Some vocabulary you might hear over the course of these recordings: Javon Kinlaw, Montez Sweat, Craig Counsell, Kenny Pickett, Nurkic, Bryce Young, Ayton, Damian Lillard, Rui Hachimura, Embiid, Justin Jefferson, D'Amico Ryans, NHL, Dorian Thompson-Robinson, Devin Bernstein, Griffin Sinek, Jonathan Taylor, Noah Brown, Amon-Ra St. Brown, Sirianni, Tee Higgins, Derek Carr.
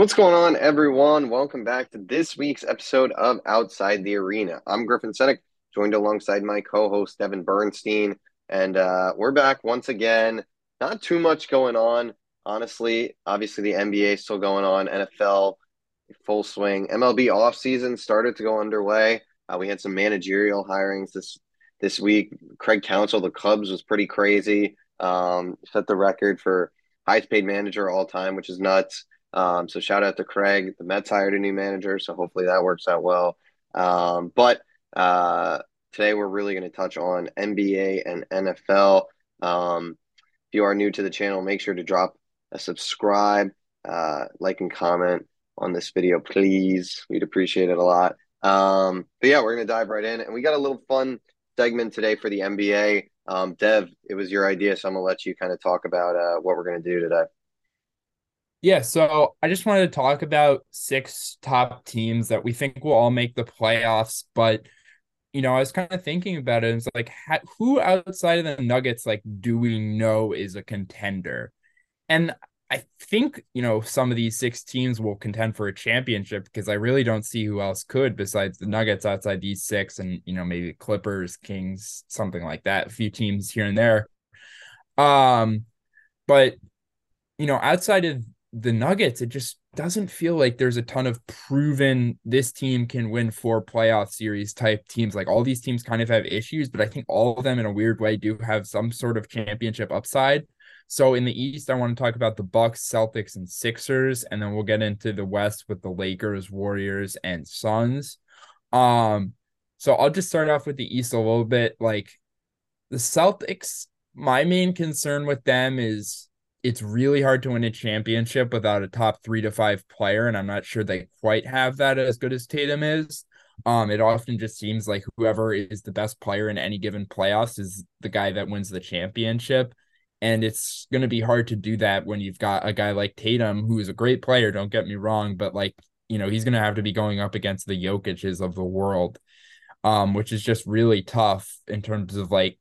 What's going on, everyone? Welcome back to this week's episode of Outside the Arena. I'm Griffin Sinek, joined alongside my co-host, Devin Bernstein. And we're back once again. Not too much going on, honestly. Obviously, the NBA is still going on. NFL, full swing. MLB offseason started to go underway. We had some managerial hirings this week. Craig Counsell, the Cubs, was pretty crazy. Set the record for highest-paid manager all time, which is nuts. So shout out to Craig. The Mets hired a new manager, so hopefully that works out well. Today we're really going to touch on NBA and NFL. If you are new to the channel, make sure to drop a subscribe, like and comment on this video, please. We'd appreciate it a lot. But yeah, we're going to dive right in. And we got a little fun segment today for the NBA. Dev, it was your idea, so I'm going to let you kind of talk about what we're going to do today. Yeah, so I just wanted to talk about six top teams that we think will all make the playoffs. But, you know, I was kind of thinking about it. It's like, who outside of the Nuggets, like, do we know is a contender? And I think, you know, some of these six teams will contend for a championship because I really don't see who else could besides the Nuggets outside these six and, you know, maybe Clippers, Kings, something like that. A few teams here and there. But, you know, outside of the Nuggets, it just doesn't feel like there's a ton of proven this team can win four playoff series type teams. Like all these teams kind of have issues, but I think all of them in a weird way do have some sort of championship upside. So in the East, I want to talk about the Bucks, Celtics, and Sixers, and then we'll get into the West with the Lakers, Warriors, and Suns. So I'll just start off with the East a little bit. Like the Celtics, my main concern with them is it's really hard to win a championship without a top 3 to 5 player, and I'm not sure they quite have that as good as Tatum is. It often just seems like whoever is the best player in any given playoffs is the guy that wins the championship, and it's going to be hard to do that when you've got a guy like Tatum, who is a great player, don't get me wrong, but, like, you know, he's going to have to be going up against the Jokic's of the world, which is just really tough in terms of, like,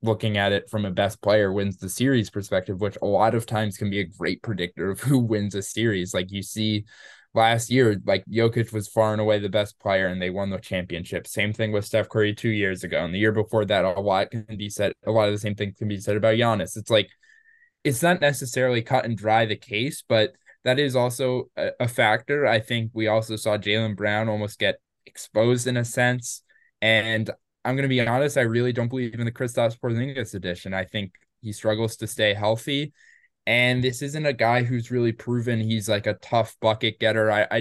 looking at it from a best player wins the series perspective, which a lot of times can be a great predictor of who wins a series. Like you see last year, like Jokic was far and away the best player and they won the championship. Same thing with Steph Curry 2 years ago. And the year before that, a lot of the same things can be said about Giannis. It's like, it's not necessarily cut and dry the case, but that is also a factor. I think we also saw Jaylen Brown almost get exposed in a sense. And I'm going to be honest, I really don't believe in the Kristaps Porzingis edition. I think he struggles to stay healthy, and this isn't a guy who's really proven he's like a tough bucket getter. I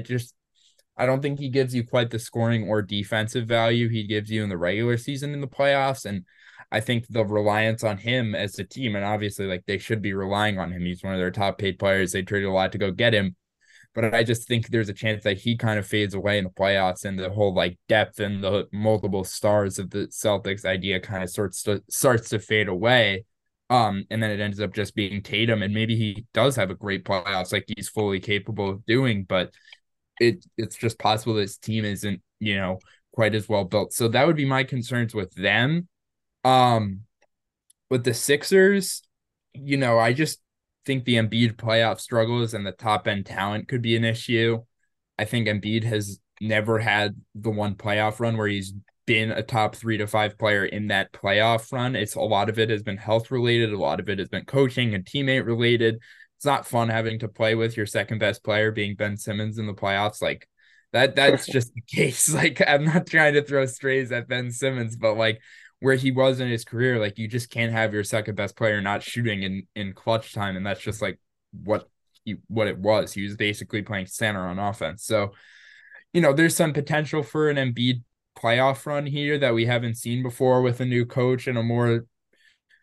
don't think he gives you quite the scoring or defensive value he gives you in the regular season in the playoffs, and I think the reliance on him as a team, and obviously like they should be relying on him. He's one of their top paid players. They traded a lot to go get him. But I just think there's a chance that he kind of fades away in the playoffs, and the whole like depth and the multiple stars of the Celtics idea kind of starts to fade away. And then it ends up just being Tatum, and maybe he does have a great playoffs like he's fully capable of doing, but it's just possible this team isn't, you know, quite as well built. So that would be my concerns with them. With the Sixers, you know, I just think the Embiid playoff struggles and the top end talent could be an issue. I think Embiid has never had the one playoff run where he's been a top 3 to 5 player in that playoff run. It's a lot of it has been health related. A lot of it has been coaching and teammate related. It's not fun having to play with your second best player being Ben Simmons in the playoffs. Like that's just the case. Like I'm not trying to throw strays at Ben Simmons, but like where he was in his career, like you just can't have your second best player not shooting in clutch time. And that's just like what it was. He was basically playing center on offense. So, you know, there's some potential for an Embiid playoff run here that we haven't seen before with a new coach and a more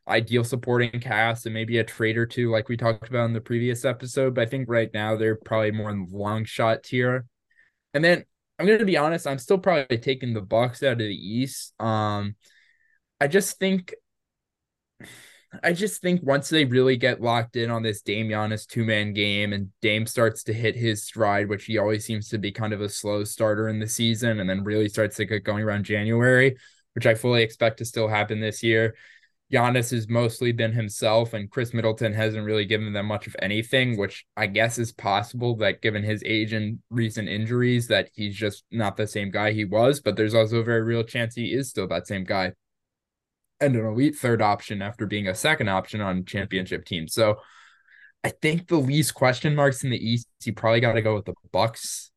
ideal supporting cast and maybe a trade or two like we talked about in the previous episode. But I think right now they're probably more in the long shot tier. And then I'm going to be honest, I'm still probably taking the Bucks out of the East. I just think once they really get locked in on this Dame Giannis two-man game and Dame starts to hit his stride, which he always seems to be kind of a slow starter in the season and then really starts to get going around January, which I fully expect to still happen this year, Giannis has mostly been himself, and Chris Middleton hasn't really given them much of anything, which I guess is possible that given his age and recent injuries that he's just not the same guy he was, but there's also a very real chance he is still that same guy and an elite third option after being a second option on championship team. So I think the least question marks in the East, you probably got to go with the Bucks.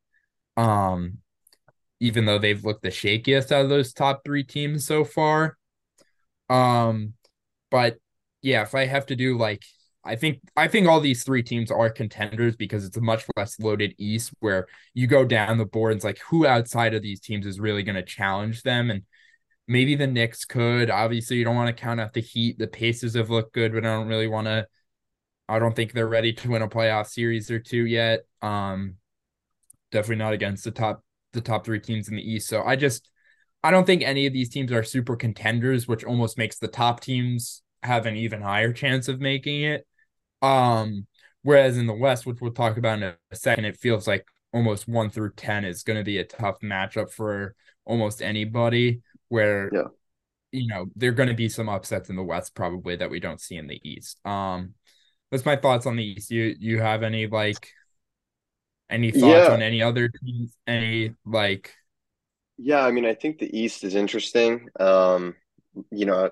Even though they've looked the shakiest out of those top three teams so far. But yeah, if I have to do like, I think all these three teams are contenders because it's a much less loaded East where you go down the boards, like who outside of these teams is really going to challenge them. And maybe the Knicks could. Obviously you don't want to count out the Heat. The Pacers have looked good, but I don't think they're ready to win a playoff series or two yet. Definitely not against the top three teams in the East. So I don't think any of these teams are super contenders, which almost makes the top teams have an even higher chance of making it. Whereas in the West, which we'll talk about in a second, it feels like almost 1 through 10 is going to be a tough matchup for almost anybody where, you know, there are going to be some upsets in the West probably that we don't see in the East. That's my thoughts on the East. You have any any thoughts on any other teams? Yeah, I mean, I think the East is interesting. You know,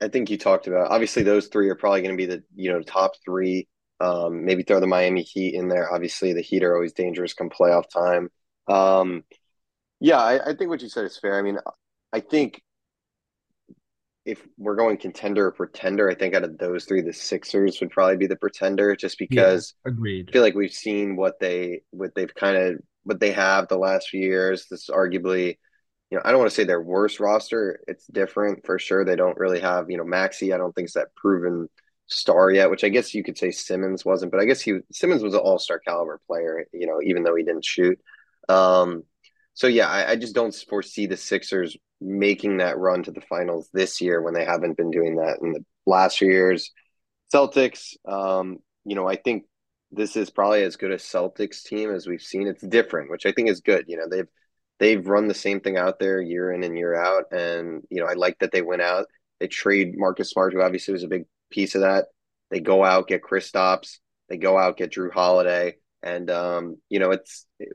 I think you talked about, obviously those three are probably going to be the, you know, top three. Maybe throw the Miami Heat in there. Obviously the Heat are always dangerous come playoff time. I think what you said is fair. I mean, I think if we're going contender or pretender, I think out of those three, the Sixers would probably be the pretender just because I feel like we've seen what they have the last few years. This is arguably, you know, I don't want to say their worst roster. It's different for sure. They don't really have, you know, Maxey, I don't think is that proven star yet, which I guess you could say Simmons wasn't, but I guess Simmons was an all-star caliber player, you know, even though he didn't shoot. I just don't foresee the Sixers making that run to the finals this year when they haven't been doing that in the last few years. Celtics, you know, I think this is probably as good a Celtics team as we've seen. It's different, which I think is good. You know, they've run the same thing out there year in and year out. And, you know, I like that they went out. They trade Marcus Smart, who obviously was a big piece of that. They go out, get Kristaps. They go out, get Jrue Holiday. And, you know,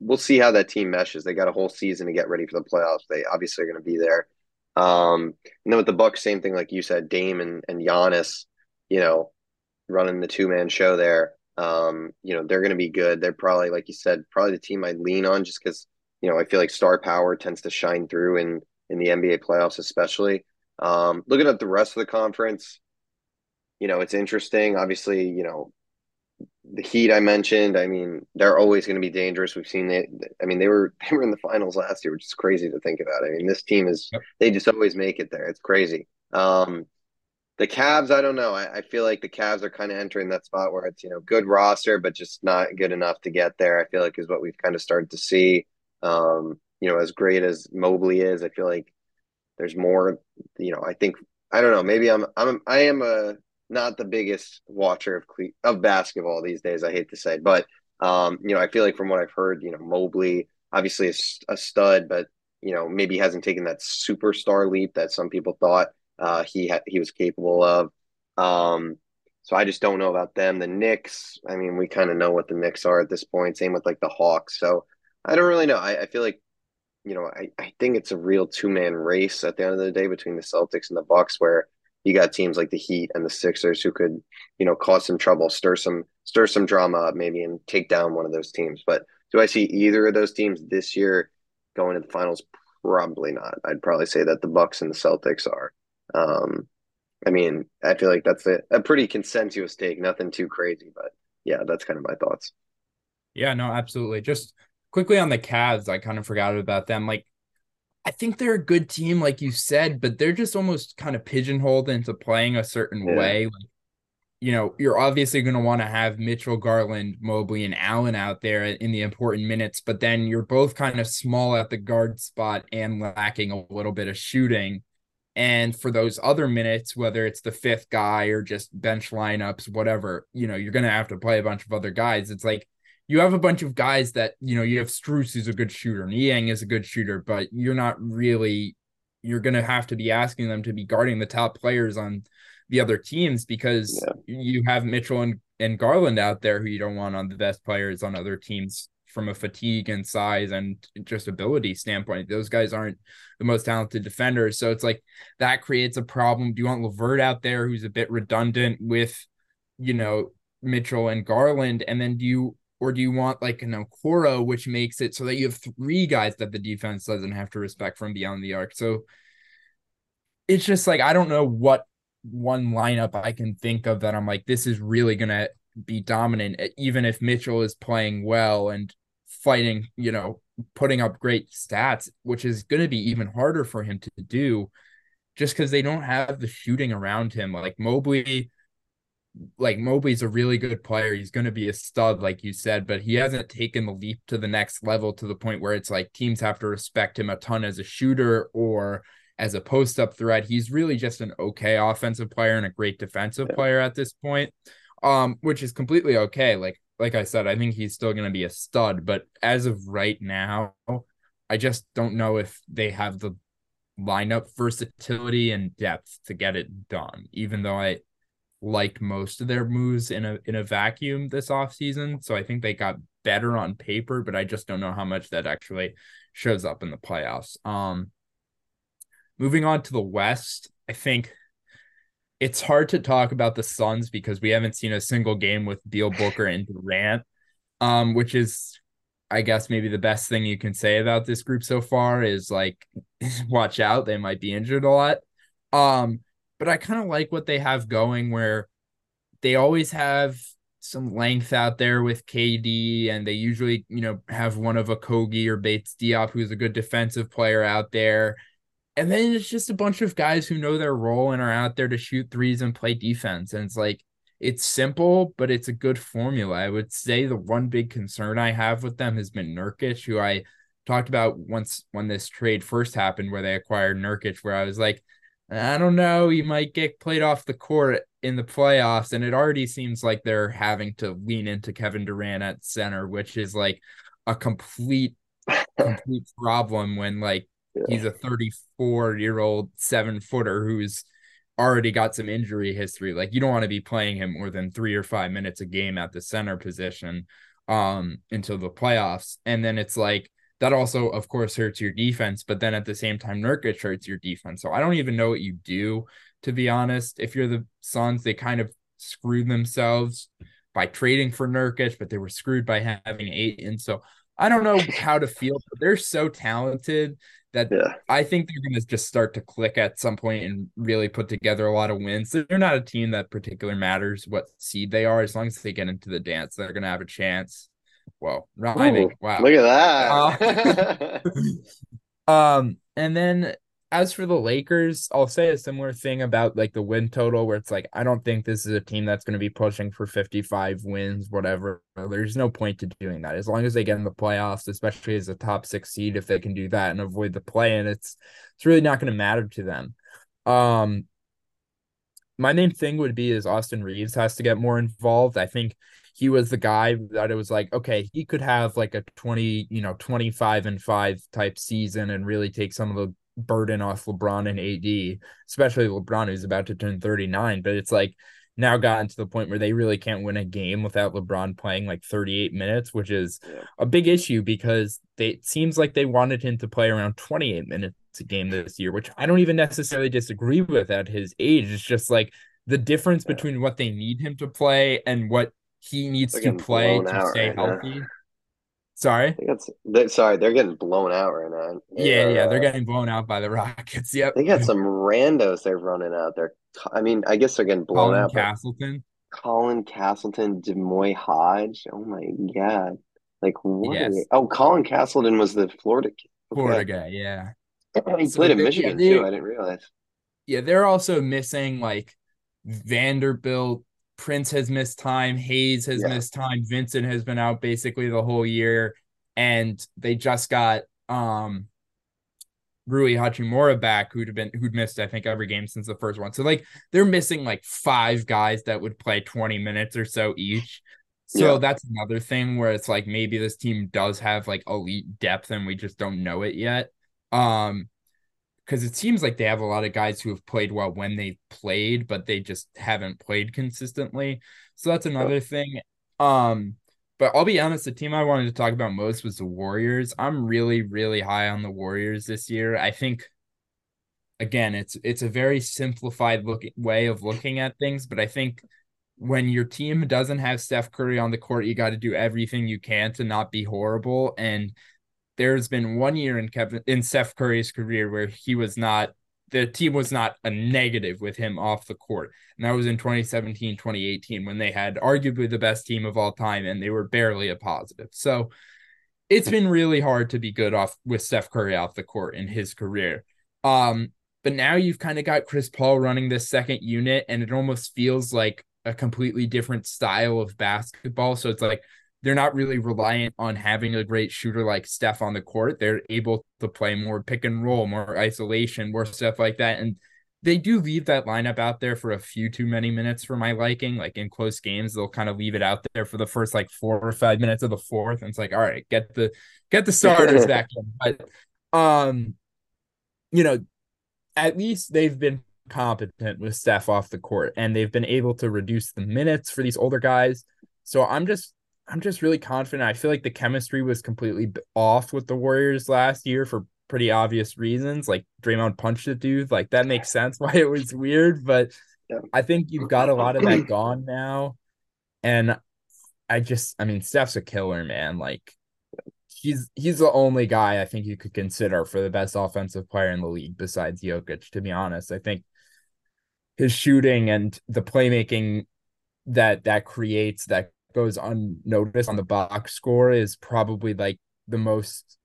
we'll see how that team meshes. They got a whole season to get ready for the playoffs. They obviously are going to be there. And then with the Bucks, same thing, like you said, Dame and Giannis, you know, running the two-man show there. You know, they're going to be good. They're probably, like you said, probably the team I lean on just because, you know, I feel like star power tends to shine through in the NBA playoffs especially. Looking at the rest of the conference, you know, it's interesting. Obviously, you know, the Heat I mentioned, I mean, they're always going to be dangerous. We've seen it. I mean, they were in the finals last year, which is crazy to think about. I mean, this team they just always make it there. It's crazy. The Cavs, I don't know. I feel like the Cavs are kind of entering that spot where it's, you know, good roster, but just not good enough to get there, I feel like is what we've kind of started to see. You know, as great as Mobley is, I feel like there's more, you know, I think, I don't know, maybe I am not the biggest watcher of basketball these days, I hate to say, but, you know, I feel like from what I've heard, you know, Mobley obviously is a stud, but, you know, maybe hasn't taken that superstar leap that some people thought he was capable of. So I just don't know about them. The Knicks, I mean, we kind of know what the Knicks are at this point. Same with like the Hawks. So I don't really know. I feel like, you know, I think it's a real two-man race at the end of the day between the Celtics and the Bucks, where you got teams like the Heat and the Sixers who could, you know, cause some trouble, stir some drama up maybe and take down one of those teams. But do I see either of those teams this year going to the finals? Probably not. I'd probably say that the Bucks and the Celtics are. I mean, I feel like that's a pretty consensual take, nothing too crazy, but yeah, that's kind of my thoughts. Yeah, no, absolutely. Just quickly on the Cavs, I kind of forgot about them. Like, I think they're a good team, like you said, but they're just almost kind of pigeonholed into playing a certain way. Like, you know, you're obviously going to want to have Mitchell, Garland, Mobley, and Allen out there in the important minutes, but then you're both kind of small at the guard spot and lacking a little bit of shooting. And for those other minutes, whether it's the fifth guy or just bench lineups, whatever, you know, you're going to have to play a bunch of other guys. It's like you have a bunch of guys that, you know, you have Strus, who's a good shooter, Niang is a good shooter, but you're not really, you're going to have to be asking them to be guarding the top players on the other teams, because you have Mitchell and Garland out there who you don't want on the best players on other teams from a fatigue and size and just ability standpoint. Those guys aren't the most talented defenders. So it's like that creates a problem. Do you want LeVert out there, who's a bit redundant with, you know, Mitchell and Garland? And then do you want like an Okoro, which makes it so that you have three guys that the defense doesn't have to respect from beyond the arc? So it's just like, I don't know what one lineup I can think of that I'm like, this is really going to be dominant, even if Mitchell is playing well and fighting, you know, putting up great stats, which is going to be even harder for him to do just because they don't have the shooting around him. Mobley's a really good player. He's going to be a stud, like you said, but he hasn't taken the leap to the next level to the point where it's like teams have to respect him a ton as a shooter or as a post-up threat. He's really just an okay offensive player and a great defensive player at this point. Which is completely okay. Like I said, I think he's still going to be a stud, but as of right now, I just don't know if they have the lineup versatility and depth to get it done, even though I liked most of their moves in a vacuum this offseason. So I think they got better on paper, but I just don't know how much that actually shows up in the playoffs. Moving on to the West, I think it's hard to talk about the Suns because we haven't seen a single game with Beal, Booker, and Durant, which is, I guess, maybe the best thing you can say about this group so far is, like, watch out. They might be injured a lot. But I kind of like what they have going, where they always have some length out there with KD, and they usually, you know, have one of Okogie or Bates Diop, who's a good defensive player out there. And then it's just a bunch of guys who know their role and are out there to shoot threes and play defense. And it's like, it's simple, but it's a good formula. I would say the one big concern I have with them has been Nurkic, who I talked about once when this trade first happened, where they acquired Nurkic, where I was like, I don't know, he might get played off the court in the playoffs. And it already seems like they're having to lean into Kevin Durant at center, which is like a complete problem when, like, he's a 34-year-old 7-footer who's already got some injury history. Like, you don't want to be playing him more than 3 or 5 minutes a game at the center position until the playoffs. And then it's like, that also, of course, hurts your defense. But then at the same time, Nurkic hurts your defense. So I don't even know what you do, to be honest. If you're the Suns, they kind of screwed themselves by trading for Nurkic, but they were screwed by having Ayton. So I don't know how to feel, but they're so talented that I think they're going to just start to click at some point and really put together a lot of wins. They're not a team that particularly matters what seed they are. As long as they get into the dance, they're going to have a chance. Whoa, rhyming. Wow. Look at that. And then as for the Lakers, I'll say a similar thing about, like, the win total, where it's like, I don't think this is a team that's going to be pushing for 55 wins, whatever. There's no point to doing that. As long as they get in the playoffs, especially as a top 6 seed, if they can do that and avoid the play-in, it's really not going to matter to them. My main thing would be is Austin Reeves has to get more involved. I think he was the guy that it was like, okay, he could have like a 25-5 type season and really take some of the burden off LeBron and AD, especially LeBron, who's about to turn 39. But it's like now gotten to the point where they really can't win a game without LeBron playing like 38 minutes, which is a big issue because it seems like they wanted him to play around 28 minutes a game this year, which I don't even necessarily disagree with at his age. It's just like the difference between what they need him to play and what he needs to play to stay healthy. Sorry? They're getting blown out right now. They're getting blown out by the Rockets. Yep. They got some randos they're running out there. I mean, I guess they're getting blown out. Colin Castleton, Demoy Hodge. Oh, my God. Like, what? Yes. Oh, Colin Castleton was the Florida kid. Okay. Florida guy, yeah. He played in Michigan, too. I didn't realize. Yeah, they're also missing, like, Vanderbilt. Prince has missed time. Hayes has missed time. Vincent has been out basically the whole year. And they just got Rui Hachimura back, who'd missed, I think, every game since the first one. So, like, they're missing like 5 guys that would play 20 minutes or so each. So that's another thing where it's like, maybe this team does have like elite depth and we just don't know it yet. because it seems like they have a lot of guys who have played well when they played, but they just haven't played consistently. So that's another thing. But I'll be honest, the team I wanted to talk about most was the Warriors. I'm really, really high on the Warriors this year. I think, again, it's a very simplified way of looking at things, but I think when your team doesn't have Steph Curry on the court, you got to do everything you can to not be horrible. And there's been one year in Steph Curry's career where the team was not a negative with him off the court. And that was in 2017, 2018, when they had arguably the best team of all time, and they were barely a positive. So it's been really hard to be good with Steph Curry off the court in his career. But now you've kind of got Chris Paul running this second unit, and it almost feels like a completely different style of basketball. So it's like they're not really reliant on having a great shooter like Steph on the court. They're able to play more pick and roll, more isolation, more stuff like that. And they do leave that lineup out there for a few too many minutes for my liking. Like in close games, they'll kind of leave it out there for the first 4 or 5 minutes of the fourth. And it's like, all right, get the starters back in. But at least they've been competent with Steph off the court, and they've been able to reduce the minutes for these older guys. So I'm just really confident. I feel like the chemistry was completely off with the Warriors last year for pretty obvious reasons. Like Draymond punched a dude, like that makes sense why it was weird, but I think you've got a lot of that gone now. And Steph's a killer, man. Like he's the only guy I think you could consider for the best offensive player in the league besides Jokic, to be honest. I think his shooting and the playmaking that creates, that goes unnoticed on the box score, is probably the most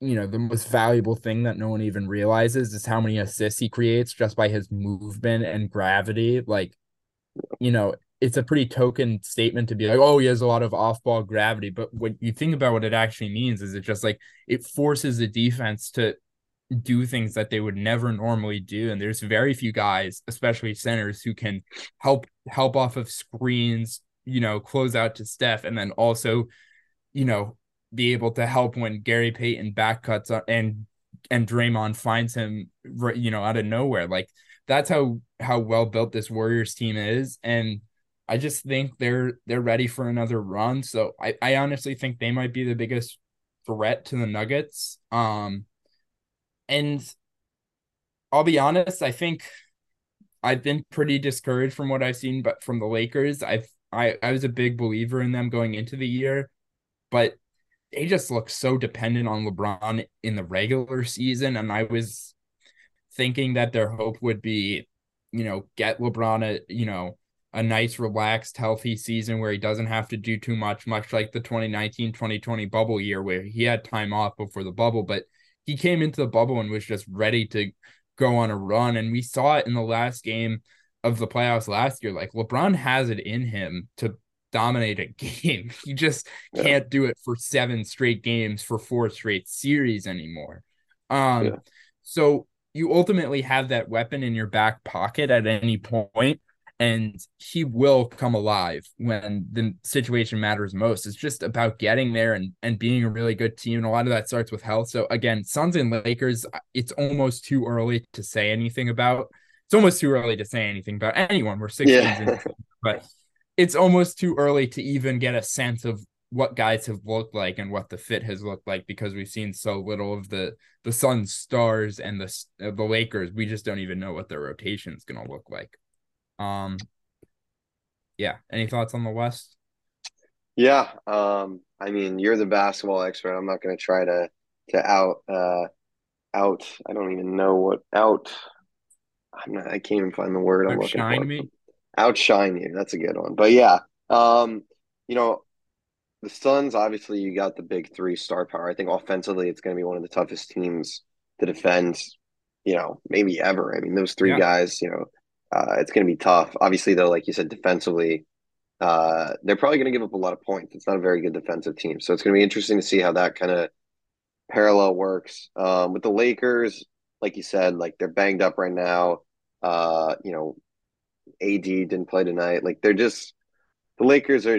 valuable thing that no one even realizes, is how many assists he creates just by his movement and gravity. It's a pretty token statement to be like, oh, he has a lot of off-ball gravity. But when you think about what it actually means, is it just it forces the defense to do things that they would never normally do. And there's very few guys, especially centers, who can help off of screens, close out to Steph, and then also, be able to help when Gary Payton back cuts and Draymond finds him, out of nowhere. Like that's how well built this Warriors team is. And I just think they're ready for another run. So I honestly think they might be the biggest threat to the Nuggets. And I'll be honest, I think I've been pretty discouraged from what I've seen, but from the Lakers, I was a big believer in them going into the year, but they just look so dependent on LeBron in the regular season. And I was thinking that their hope would be, get LeBron a nice, relaxed, healthy season where he doesn't have to do too much like the 2019-2020 bubble year where he had time off before the bubble, but he came into the bubble and was just ready to go on a run. And we saw it in the last game of the playoffs last year. Like LeBron has it in him to dominate a game. He just can't do it for 7 straight games for 4 straight series anymore. So you ultimately have that weapon in your back pocket at any point. And he will come alive when the situation matters most. It's just about getting there and being a really good team. And a lot of that starts with health. So again, Suns and Lakers, it's almost too early to say anything about. It's almost too early to say anything about anyone. We're 6 games in, but it's almost too early to even get a sense of what guys have looked like and what the fit has looked like, because we've seen so little of the Suns stars and the Lakers. We just don't even know what their rotation is going to look like. Any thoughts on the West? You're the basketball expert. I'm not going to try to out. I don't even know what out. I can't even find the word I'm looking for. Outshine me? Outshine you. That's a good one. But the Suns, obviously you got the big 3 star power. I think offensively, it's going to be one of the toughest teams to defend, maybe ever. I mean, those 3 guys, it's going to be tough. Obviously, though, like you said, defensively, they're probably going to give up a lot of points. It's not a very good defensive team. So it's going to be interesting to see how that kind of parallel works. With the Lakers, like you said, they're banged up right now. AD didn't play tonight. The Lakers are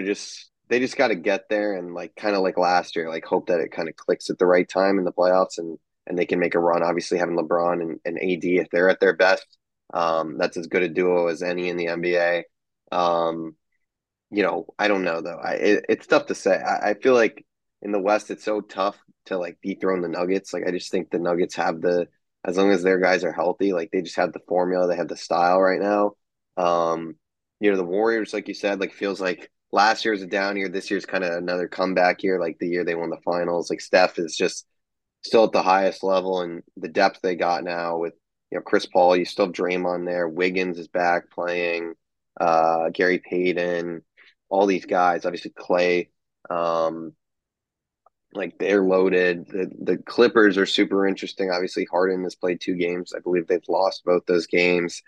they just got to get there and kind of last year, hope that it kind of clicks at the right time in the playoffs. And and they can make a run. Obviously, having LeBron and AD, if they're at their best, that's as good a duo as any in the NBA. You know, I don't know, though. It's tough to say. I feel like in the West, it's so tough to, like, dethrone the Nuggets. Like, I just think the Nuggets have the – as long as their guys are healthy, like, they just have the formula. They have the style right now. You know, the Warriors, like you said, like, feels like last year was a down year. This year's kind of another comeback year, like the year they won the finals. Like, Steph is just still at the highest level, and the depth they got now with, you know, Chris Paul. You still have Draymond there. Wiggins is back playing. Gary Payton. All these guys, obviously Clay, like they're loaded. The Clippers are super interesting. Obviously Harden has played 2 games. I believe they've lost both those games,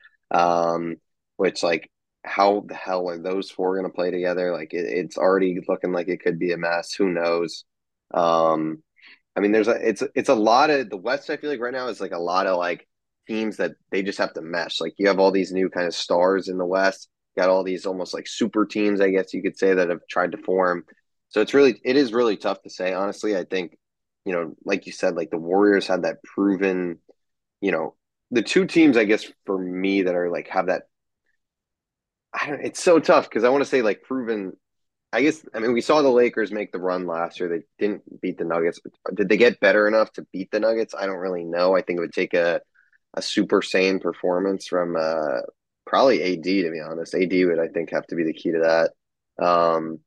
which, like, how the hell are those 4 going to play together? Like, it's already looking like it could be a mess. Who knows? I mean, it's a lot of – the West, I feel like right now is like a lot of, like, teams that they just have to mesh. Like, you have all these new kind of stars in the West. Got all these almost like super teams, I guess you could say, that have tried to form. So it is really tough to say. Honestly, I think, you know, like you said, like the Warriors had that proven, you know, the 2 teams, I guess, for me that are like have that. It's so tough because I want to say like proven, I guess. I mean, we saw the Lakers make the run last year. They didn't beat the Nuggets. Did they get better enough to beat the Nuggets? I don't really know. I think it would take a super sane performance from probably AD, to be honest. AD would, I think, have to be the key to that. The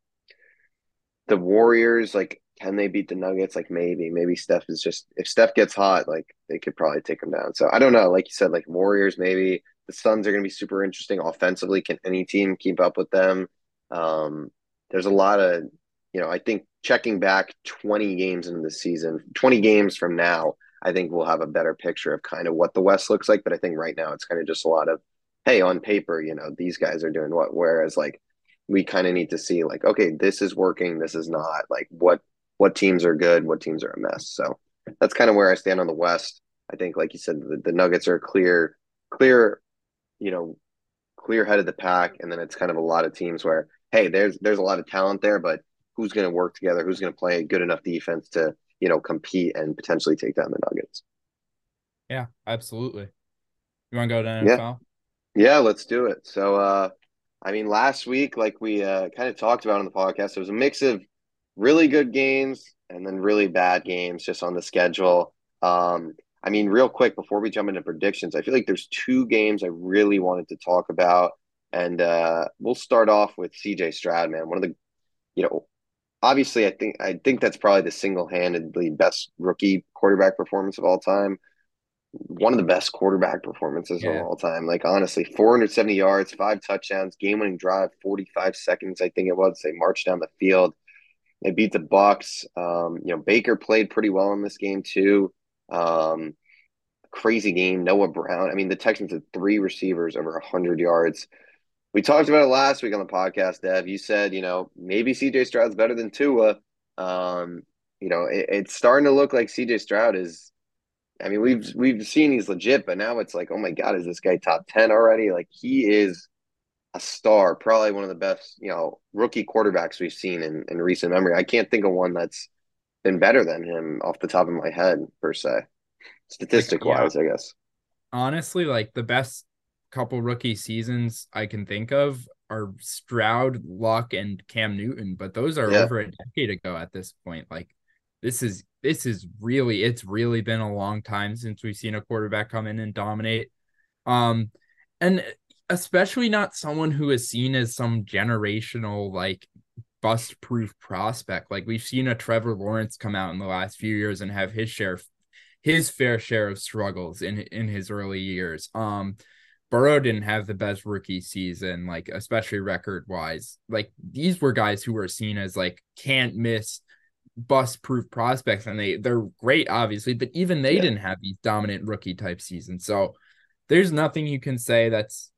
Warriors, like, can they beat the Nuggets? Like, maybe Steph is just – if Steph gets hot, like, they could probably take him down. So, I don't know. Like you said, like, Warriors maybe. The Suns are going to be super interesting offensively. Can any team keep up with them? There's a lot of – you know, I think checking back 20 games into the season, 20 games from now, I think we'll have a better picture of kind of what the West looks like. But I think right now it's kind of just a lot of, hey, on paper, you know, these guys are doing what, whereas like we kind of need to see like, okay, this is working. This is not like what teams are good, what teams are a mess. So that's kind of where I stand on the West. I think, like you said, the Nuggets are clear, you know, clear head of the pack. And then it's kind of a lot of teams where, hey, there's a lot of talent there, but who's going to work together? Who's going to play good enough defense to, you know, compete and potentially take down the Nuggets? Yeah, absolutely. You want to go to NFL? Yeah. Yeah, let's do it. So, I mean, last week, like we kind of talked about on the podcast, there was a mix of really good games and then really bad games just on the schedule. I mean, real quick, before we jump into predictions, I feel like there's 2 games I really wanted to talk about. And we'll start off with CJ Stroud, man. One of the, you know, obviously I think that's probably the single-handedly best rookie quarterback performance of all time. One of the best quarterback performances of all time. Like, honestly, 470 yards, 5 touchdowns, game-winning drive, 45 seconds, I think it was. They marched down the field. They beat the Bucs. You know, Baker played pretty well in this game, too. Crazy game. Noah Brown. I mean, the Texans had 3 receivers over 100 yards. We talked about it last week on the podcast, Dev. You said, you know, maybe C.J. Stroud's better than Tua. You know, it's starting to look like C.J. Stroud is – I mean, we've seen he's legit, but now it's like, oh my God, is this guy top 10 already? Like, he is a star, probably one of the best, you know, rookie quarterbacks we've seen in recent memory. I can't think of one that's been better than him off the top of my head, per se, statistic-wise, I guess. Honestly, like, the best couple rookie seasons I can think of are Stroud, Luck, and Cam Newton, but those are over a decade ago at this point. Like, It's really been a long time since we've seen a quarterback come in and dominate. And especially not someone who is seen as some generational, like, bust-proof prospect. Like, we've seen a Trevor Lawrence come out in the last few years and have his fair share of struggles in his early years. Burrow didn't have the best rookie season, like, especially record-wise. Like, these were guys who were seen as, like, can't miss bust-proof prospects, and they're great, obviously, but even they didn't have these dominant rookie-type seasons. So there's nothing you can say that's,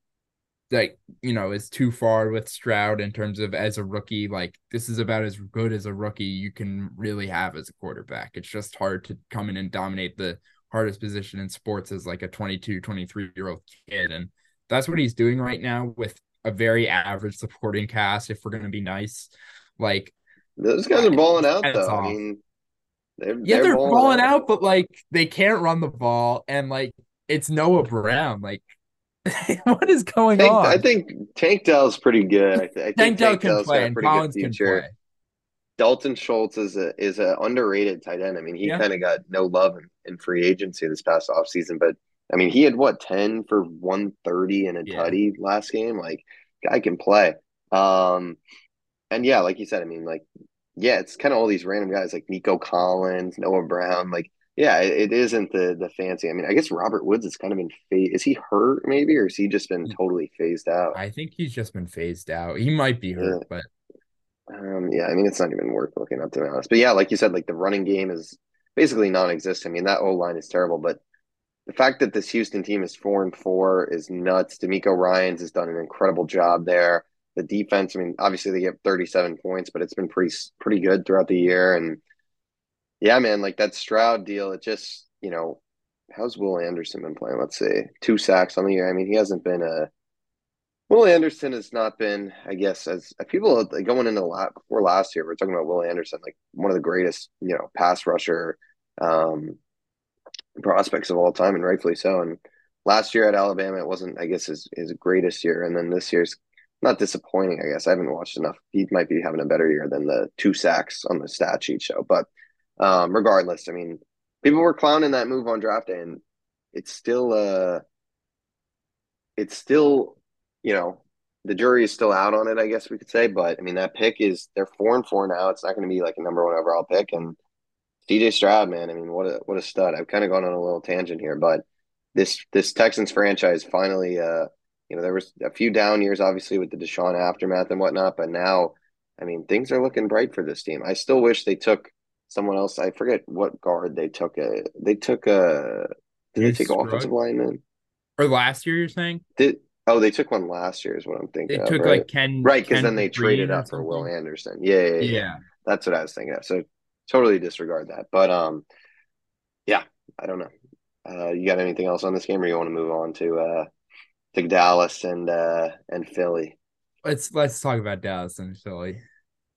like, you know, is too far with Stroud in terms of as a rookie. Like, this is about as good as a rookie you can really have as a quarterback. It's just hard to come in and dominate the hardest position in sports as, like, a 22, 23-year-old kid, and that's what he's doing right now with a very average supporting cast, if we're going to be nice. Like, those guys are balling out, though. I mean, They're balling out, but like they can't run the ball, and like it's Noah Brown. Like, what is going on? I think Tank Dell's pretty good. I think Tank Dell can play. And Collins can play. Dalton Schultz is an underrated tight end. I mean, he kind of got no love in free agency this past offseason, but I mean, he had 10 for 130 and a tutty last game. Like, guy can play. And yeah, like you said, I mean, like, yeah, it's kind of all these random guys like Nico Collins, Noah Brown. Like, yeah, it isn't the fancy. I mean, I guess Robert Woods has kind of been phased. Is he hurt maybe, or has he just been totally phased out? I think he's just been phased out. He might be hurt, but. Yeah, I mean, it's not even worth looking up, to be honest. But yeah, like you said, like the running game is basically non-existent. I mean, that O-line is terrible, but the fact that this Houston team is 4-4 is nuts. D'Amico Ryans has done an incredible job there. The defense, I mean, obviously they get 37 points, but it's been pretty good throughout the year. And yeah, man, like that Stroud deal, it just, you know, how's Will Anderson been playing? Let's see, 2 sacks on the year. I mean, he hasn't been a Will Anderson has not been, I guess, as people going into before last year, we're talking about Will Anderson, like one of the greatest, you know, pass rusher prospects of all time, and rightfully so. And last year at Alabama, it wasn't, I guess, his greatest year. And then this year's not disappointing, I guess. I haven't watched enough. He might be having a better year than the 2 sacks on the stat sheet show. But regardless, I mean, people were clowning that move on draft day, and it's still. You know, the jury is still out on it, I guess we could say. But I mean, that pick is, they're 4-4 now. It's not going to be like a number 1 overall pick. And CJ Stroud, man, I mean, what a stud. I've kind of gone on a little tangent here, but this Texans franchise finally, you know, there was a few down years, obviously, with the Deshaun aftermath and whatnot. But now, I mean, things are looking bright for this team. I still wish they took someone else. I forget what guard they took. Did they take offensive lineman? Or last year, you're saying? They took one last year is what I'm thinking. They took right? Right, because then they traded up for Will Anderson. Yeah. That's what I was thinking of. So totally disregard that. But, yeah, I don't know. You got anything else on this game, or you want to move on to Dallas and Philly? Let's talk about Dallas and Philly.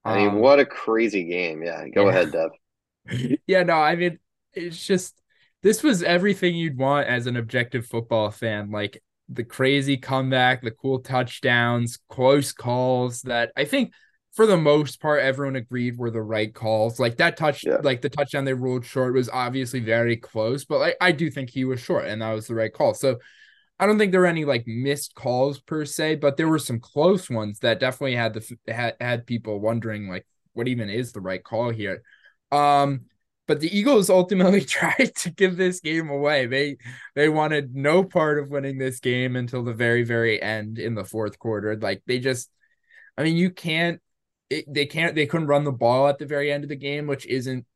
I mean, what a crazy game. Yeah, go ahead, Dev. I mean, it's just this was everything you'd want as an objective football fan. Like, the crazy comeback, the cool touchdowns, close calls that I think for the most part everyone agreed were the right calls. Like that like the touchdown they ruled short was obviously very close, but like I do think he was short and that was the right call. So I don't think there were any like missed calls per se, but there were some close ones that definitely had had people wondering like what even is the right call here. But the Eagles ultimately tried to give this game away. They wanted no part of winning this game until the very, very end in the fourth quarter. Like they just, I mean, they couldn't run the ball at the very end of the game, which isn't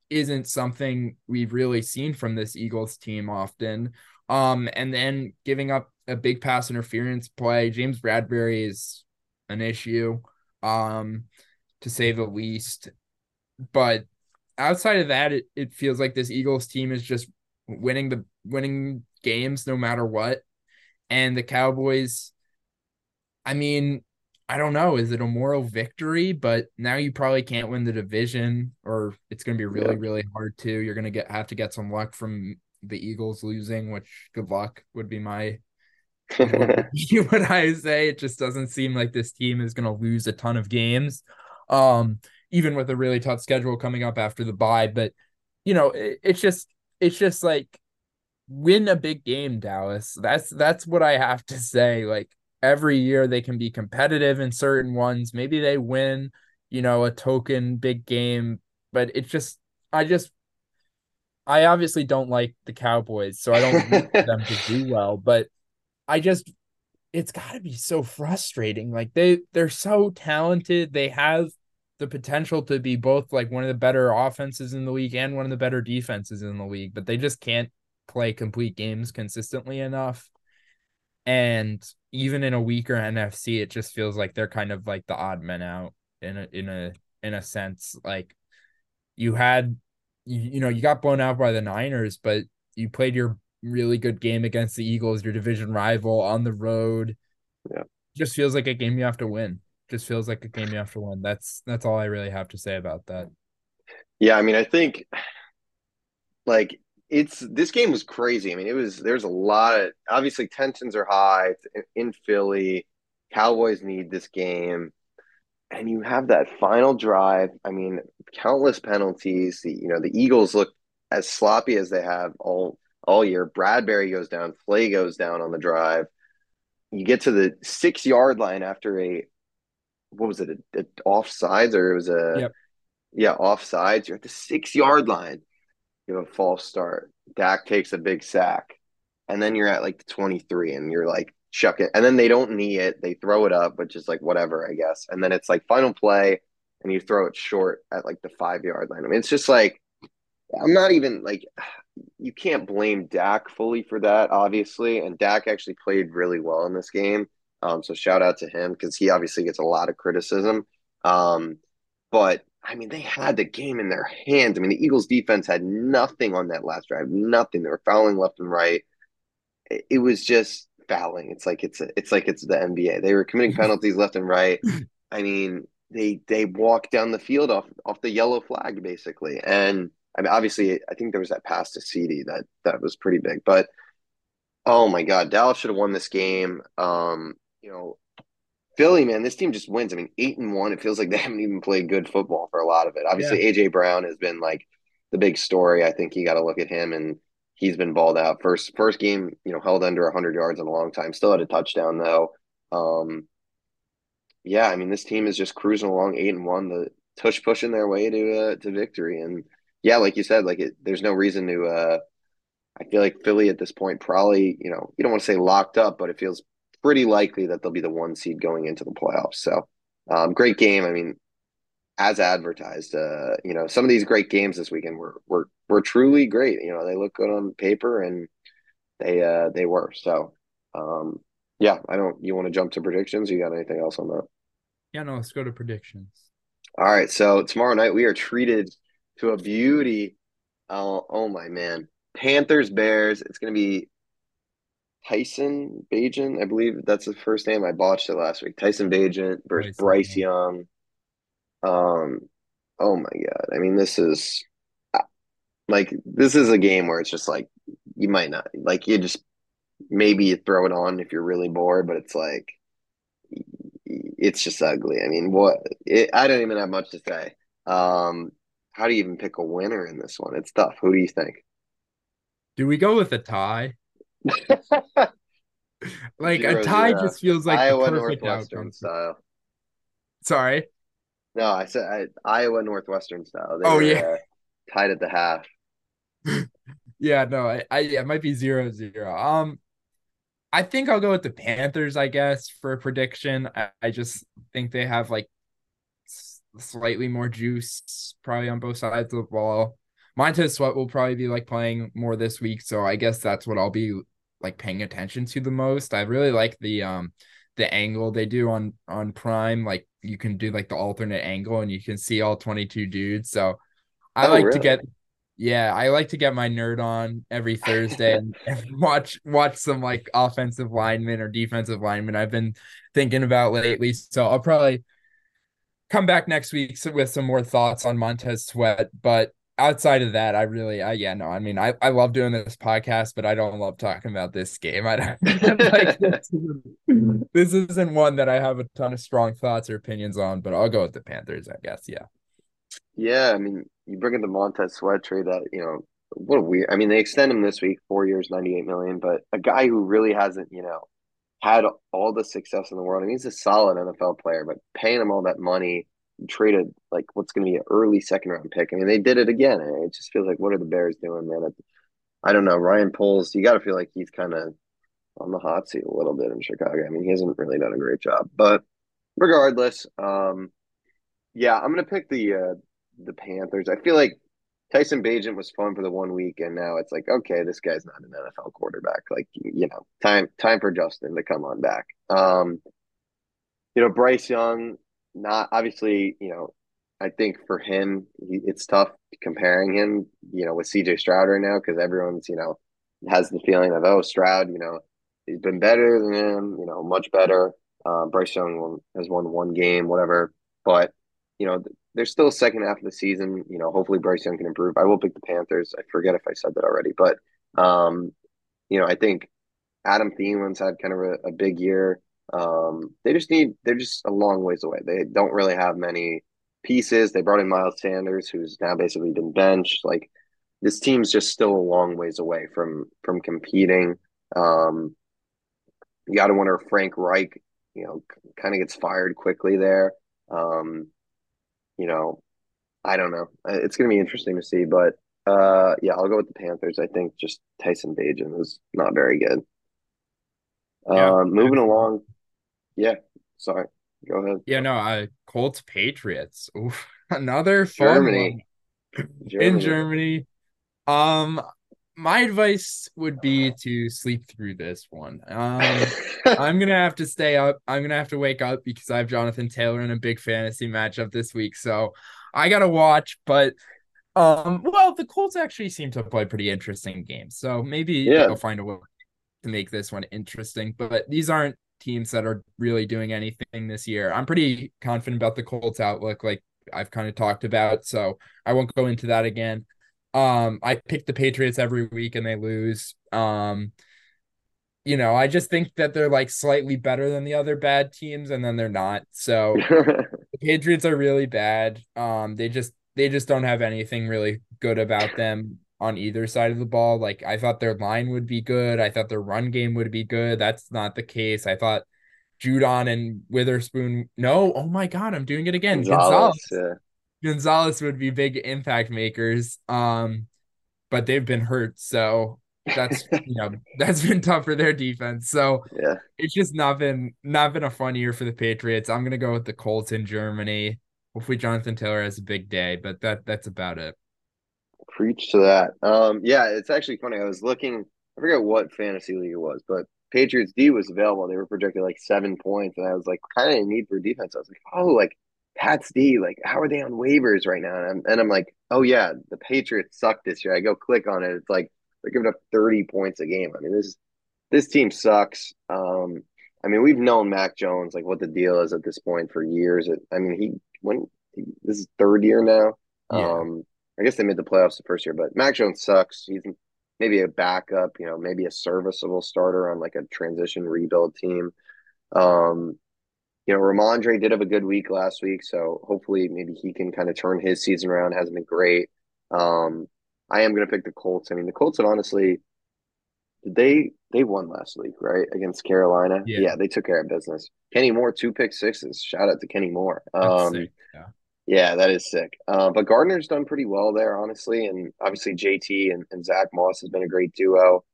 something we've really seen from this Eagles team often. And then giving up a big pass interference play. James Bradbury is an issue, to say the least, but outside of that, it feels like this Eagles team is just winning games no matter what. And the Cowboys, I mean, I don't know. Is it a moral victory? But now you probably can't win the division, or it's going to be really, really hard to. You're going to have to get some luck from the Eagles losing, which good luck would be my – what I say. It just doesn't seem like this team is going to lose a ton of games. Even with a really tough schedule coming up after the bye. But, you know, it's just like win a big game, Dallas. That's what I have to say. Like every year they can be competitive in certain ones. Maybe they win, you know, a token big game, but it's just, I obviously don't like the Cowboys, so I don't want them to do well, but it's gotta be so frustrating. Like they're so talented. They have the potential to be both like one of the better offenses in the league and one of the better defenses in the league, but they just can't play complete games consistently enough. And even in a weaker NFC, it just feels like they're kind of like the odd men out in a sense. Like you got blown out by the Niners, but you played your really good game against the Eagles, your division rival on the road. Yeah. Just feels like a game you have to win. That's all I really have to say about that. Yeah, I mean, I think Like, it's, this game was crazy. I mean, it was, there's a lot of, obviously tensions are high in Philly. Cowboys need this game. And you have that final drive. I mean, countless penalties. The Eagles look as sloppy as they have all year. Bradbury goes down. Flay goes down on the drive. You get to the 6-yard line after offsides. You're at the 6-yard line. You have a false start. Dak takes a big sack. And then you're at like the 23 and you're like, chuck it. And then they don't knee it. They throw it up, which is like whatever, I guess. And then it's like final play and you throw it short at like the 5-yard line. I mean, it's just like, I'm not even like, you can't blame Dak fully for that, obviously. And Dak actually played really well in this game. So shout out to him because he obviously gets a lot of criticism. But I mean, they had the game in their hands. I mean, the Eagles defense had nothing on that last drive, nothing. They were fouling left and right. It was just fouling. It's like it's the NBA. They were committing penalties left and right. I mean, they walked down the field off the yellow flag basically. And I mean, obviously, I think there was that pass to CD that was pretty big. But oh my God, Dallas should have won this game. Philly, man, this team just wins. I mean, 8-1. It feels like they haven't even played good football for a lot of it. Obviously, yeah. AJ Brown has been like the big story. I think you got to look at him, and he's been balled out. First game, held under 100 yards in a long time. Still had a touchdown though. Yeah, I mean, this team is just cruising along 8-1. The tush pushing their way to victory, and yeah, like you said, like there's no reason to. I feel like Philly at this point probably you don't want to say locked up, but it feels pretty likely that they'll be the 1 seed going into the playoffs. So great game. I mean, as advertised, some of these great games this weekend were truly great. They look good on paper and they were. So yeah, you want to jump to predictions? You got anything else on that? Yeah, no, let's go to predictions. All right. So tomorrow night we are treated to a beauty. Oh my man. Panthers, Bears. It's going to be Tyson Bagent, I believe that's the first name. I botched it last week. Tyson Bagent versus Bryce Young. Oh my God. I mean, this is a game where it's just like you might not like. You just maybe you throw it on if you're really bored, but it's like it's just ugly. I mean, I don't even have much to say. How do you even pick a winner in this one? It's tough. Who do you think? Do we go with a tie? Like zero, a tie zero. Just feels like Iowa Northwestern style. Sorry, no, I said Iowa Northwestern style. They tied at the half. Yeah, no, it might be 0-0. I think I'll go with the Panthers, I guess, for a prediction. I just think they have like slightly more juice, probably on both sides of the ball. Montez Sweat will probably be like playing more this week, so I guess that's what I'll be like paying attention to the most. I really like the angle they do on Prime. Like you can do like the alternate angle and you can see all 22 dudes. So I like to get my nerd on every Thursday and watch some like offensive linemen or defensive linemen I've been thinking about lately. So I'll probably come back next week with some more thoughts on Montez Sweat, but outside of that, I love doing this podcast, but I don't love talking about this game. I don't like this isn't one that I have a ton of strong thoughts or opinions on, but I'll go with the Panthers, I guess. Yeah. Yeah. I mean, you bring in the Montez Sweat trade that, what a weird, I mean, they extend him this week, 4 years, $98 million, but a guy who really hasn't, had all the success in the world. I mean, he's a solid NFL player, but paying him all that money, traded like what's going to be an early second round pick. I mean, they did it again. It just feels like, what are the Bears doing, man? I don't know. Ryan Poles, you got to feel like he's kind of on the hot seat a little bit in Chicago. I mean, he hasn't really done a great job, but regardless, I'm going to pick the Panthers. I feel like Tyson Bagent was fun for the 1 week, and now it's like, okay, this guy's not an NFL quarterback. Like, time for Justin to come on back. Bryce Young. Not obviously, I think for him, it's tough comparing him, with CJ Stroud right now, because everyone's, has the feeling of, oh, Stroud, he's been better than him, much better. Bryce Young has won one game, whatever. But, there's still a second half of the season. You know, hopefully Bryce Young can improve. I will pick the Panthers. I forget if I said that already, but you know, I think Adam Thielen's had kind of a big year. They're just a long ways away. They don't really have many pieces. They brought in Miles Sanders, who's now basically been benched. Like, this team's just still a long ways away from competing. You got to wonder if Frank Reich, you know, kind of gets fired quickly there. You know, I don't know. It's going to be interesting to see, but yeah, I'll go with the Panthers. I think just Tyson Bagent was not very good. Yeah. Moving along. Yeah, sorry. Go ahead. Yeah, no, Colts Patriots. Oof, another Germany. Fun one. Germany. In Germany. My advice would be to sleep through this one. I'm going to have to stay up. I'm going to have to wake up because I have Jonathan Taylor in a big fantasy matchup this week. So I got to watch, but well, the Colts actually seem to play pretty interesting games. So maybe they'll find a way to make this one interesting, but these aren't teams that are really doing anything this year. I'm pretty confident about the Colts outlook, like I've kind of talked about, so I won't go into that again. I pick the Patriots every week and they lose. You know, I just think that they're like slightly better than the other bad teams, and then they're not. So the Patriots are really bad. They just don't have anything really good about them on either side of the ball. Like, I thought their line would be good. I thought their run game would be good. That's not the case. I thought Judon and Witherspoon. No, oh my God, I'm doing it again. Gonzalez would be big impact makers. But they've been hurt. So that's, you know, that's been tough for their defense. So yeah, it's just not been a fun year for the Patriots. I'm going to go with the Colts in Germany. Hopefully Jonathan Taylor has a big day, but that's about it. Preach to that. Yeah, it's actually funny. I was looking, I forget what fantasy league it was, but Patriots D was available. They were projected like 7 points, and I was like, kind of in need for defense. I was like, oh, like Pats D, like how are they on waivers right now? And I'm like, oh yeah, the Patriots suck this year. I go click on it. It's like they're giving up 30 points a game. I mean, this team sucks. I mean, we've known Mac Jones, like what the deal is at this point for years. I mean, this is third year now. Yeah. I guess they made the playoffs the first year, but Mac Jones sucks. He's maybe a backup, you know, maybe a serviceable starter on like a transition rebuild team. You know, Ramondre did have a good week last week, so hopefully maybe he can kind of turn his season around. Hasn't been great. I am going to pick the Colts. I mean, the Colts had honestly, they won last week, right, against Carolina. Yeah, they took care of business. Kenny Moore, 2 pick-sixes. Shout out to Kenny Moore. Yeah, that is sick. But Gardner's done pretty well there, honestly. And obviously JT and Zach Moss has been a great duo.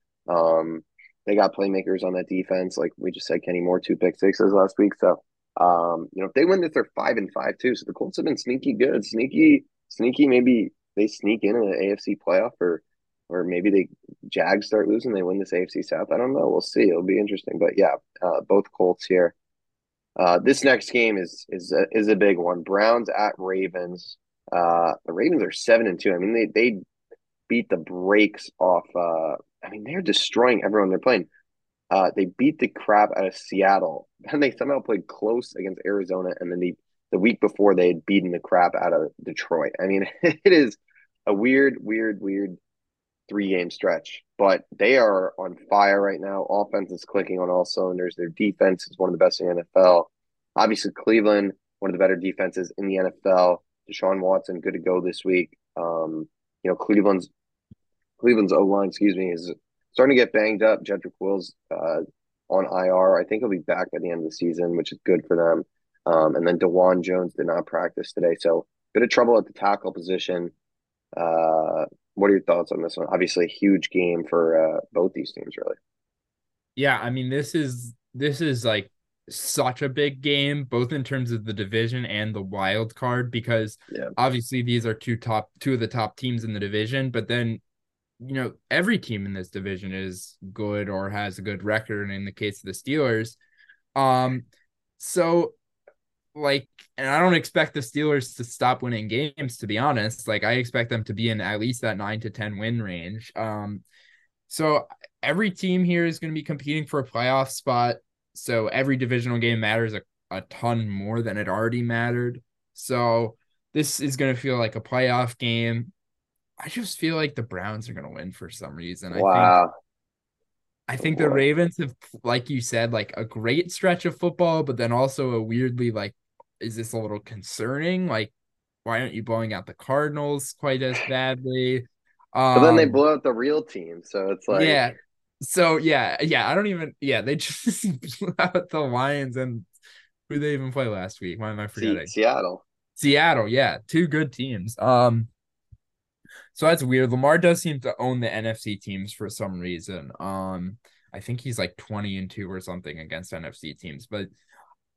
They got playmakers on that defense. Like we just said, Kenny Moore, 2 pick-sixes last week. So, you know, if they win this, they're 5-5 too. So the Colts have been sneaky good. Sneaky, maybe they sneak in an AFC playoff, or maybe the Jags start losing. They win this AFC South. I don't know. We'll see. It'll be interesting. But, yeah, both Colts here. This next game is a big one. Browns at Ravens. The Ravens are 7-2. I mean, they beat the brakes off. I mean, they're destroying everyone they're playing. They beat the crap out of Seattle, and they somehow played close against Arizona. And then the week before, they had beaten the crap out of Detroit. I mean, it is a weird 3-game stretch, but they are on fire right now. Offense is clicking on all cylinders. Their defense is one of the best in the NFL. Obviously, Cleveland, one of the better defenses in the NFL. Deshaun Watson, good to go this week. You know, Cleveland's O-line, is starting to get banged up. Jedrick Wills on IR. I think he'll be back by the end of the season, which is good for them. And then DeJuan Jones did not practice today, so a bit of trouble at the tackle position. What are your thoughts on this one? Obviously, a huge game for both these teams, really. Yeah, I mean, this is like such a big game, both in terms of the division and the wild card, because obviously these are two of the top teams in the division. But then, you know, every team in this division is good or has a good record. And in the case of the Steelers, like, and I don't expect the Steelers to stop winning games, to be honest. Like, I expect them to be in at least that 9-10 win range. So every team here is going to be competing for a playoff spot. So every divisional game matters a ton more than it already mattered. So This is going to feel like a playoff game. I just feel like the Browns are going to win for some reason. Wow. I think the Ravens have, like you said, like a great stretch of football, but then also a weirdly, like, is this a little concerning? Like, why aren't you blowing out the Cardinals quite as badly? But then they blow out the real team, so it's like... Yeah, so yeah, I don't even... Yeah, they just blew out the Lions and who they even play last week. Why am I forgetting? Seattle, yeah. Two good teams. So that's weird. Lamar does seem to own the NFC teams for some reason. I think he's like 20-2 or something against NFC teams. But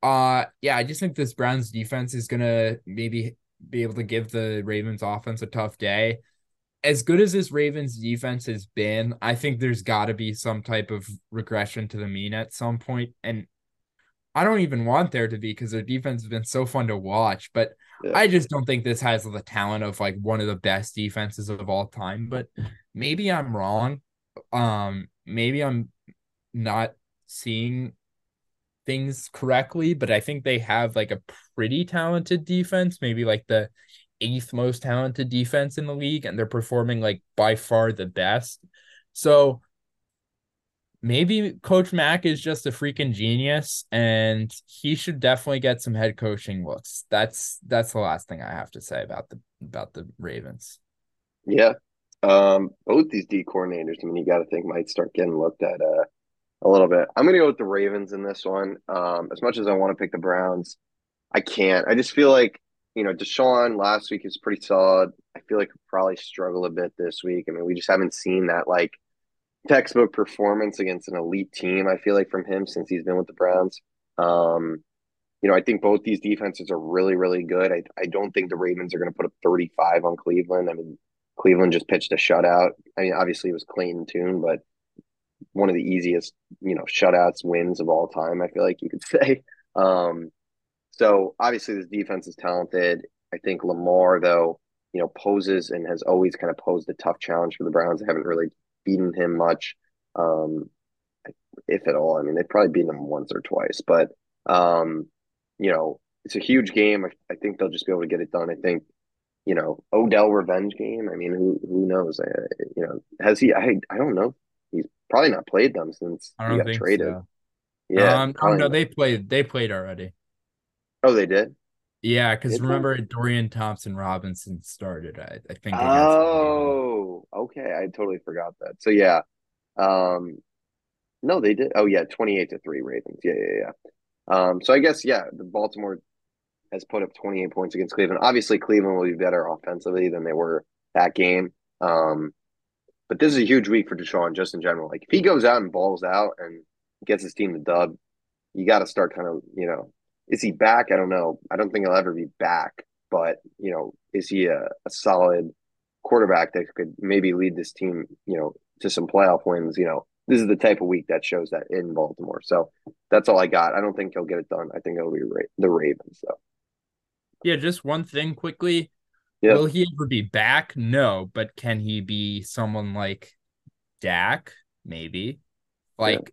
yeah, I just think this Browns defense is going to maybe be able to give the Ravens offense a tough day. As good as this Ravens defense has been, I think there's got to be some type of regression to the mean at some point. And I don't even want there to be because their defense has been so fun to watch. But yeah. I just don't think this has the talent of like one of the best defenses of all time. But maybe I'm wrong. Maybe I'm not seeing things correctly, but I think they have like a pretty talented defense, maybe like the 8th most talented defense in the league, and they're performing like by far the best. So maybe Coach Mack is just a freaking genius, and he should definitely get some head coaching looks. That's the last thing I have to say about the Ravens. Yeah. Both these D coordinators, I mean, you got to think might start getting looked at a little bit. I'm going to go with the Ravens in this one. As much as I want to pick the Browns, I can't. I just feel like, you know, Deshaun last week is pretty solid. I feel like he'll probably struggle a bit this week. I mean, we just haven't seen that, like, textbook performance against an elite team, I feel like, from him since he's been with the Browns. You know, I think both these defenses are really, really good. I don't think the Ravens are going to put up 35 on Cleveland. I mean, Cleveland just pitched a shutout. I mean, obviously it was clean and tuned, but one of the easiest, you know, shutouts wins of all time, I feel like you could say. So obviously this defense is talented. I think Lamar, though, you know, poses and has always kind of posed a tough challenge for the Browns. They haven't really beaten him much, if at all. I mean, they've probably beaten him once or twice, but you know, it's a huge game. I think they'll just be able to get it done. I think, you know, Odell revenge game. I mean, who knows? You know, has he? I don't know. He's probably not played them since he got traded. So. Yeah. Oh no, they played already. Oh, they did? Yeah, because remember Dorian Thompson-Robinson started, I think. Oh, okay. I totally forgot that. So, yeah. No, they did. Oh, yeah, 28-3 Ravens. Yeah. So, I guess, yeah, the Baltimore has put up 28 points against Cleveland. Obviously, Cleveland will be better offensively than they were that game. But this is a huge week for Deshaun just in general. Like, if he goes out and balls out and gets his team the dub, you got to start kind of, you know, is he back? I don't know. I don't think he'll ever be back. But, you know, is he a solid quarterback that could maybe lead this team, you know, to some playoff wins? You know, this is the type of week that shows that in Baltimore. So that's all I got. I don't think he'll get it done. I think it'll be the Ravens, though. Yeah, just one thing quickly. Yep. Will he ever be back? No. But can he be someone like Dak? Maybe. Like, yeah.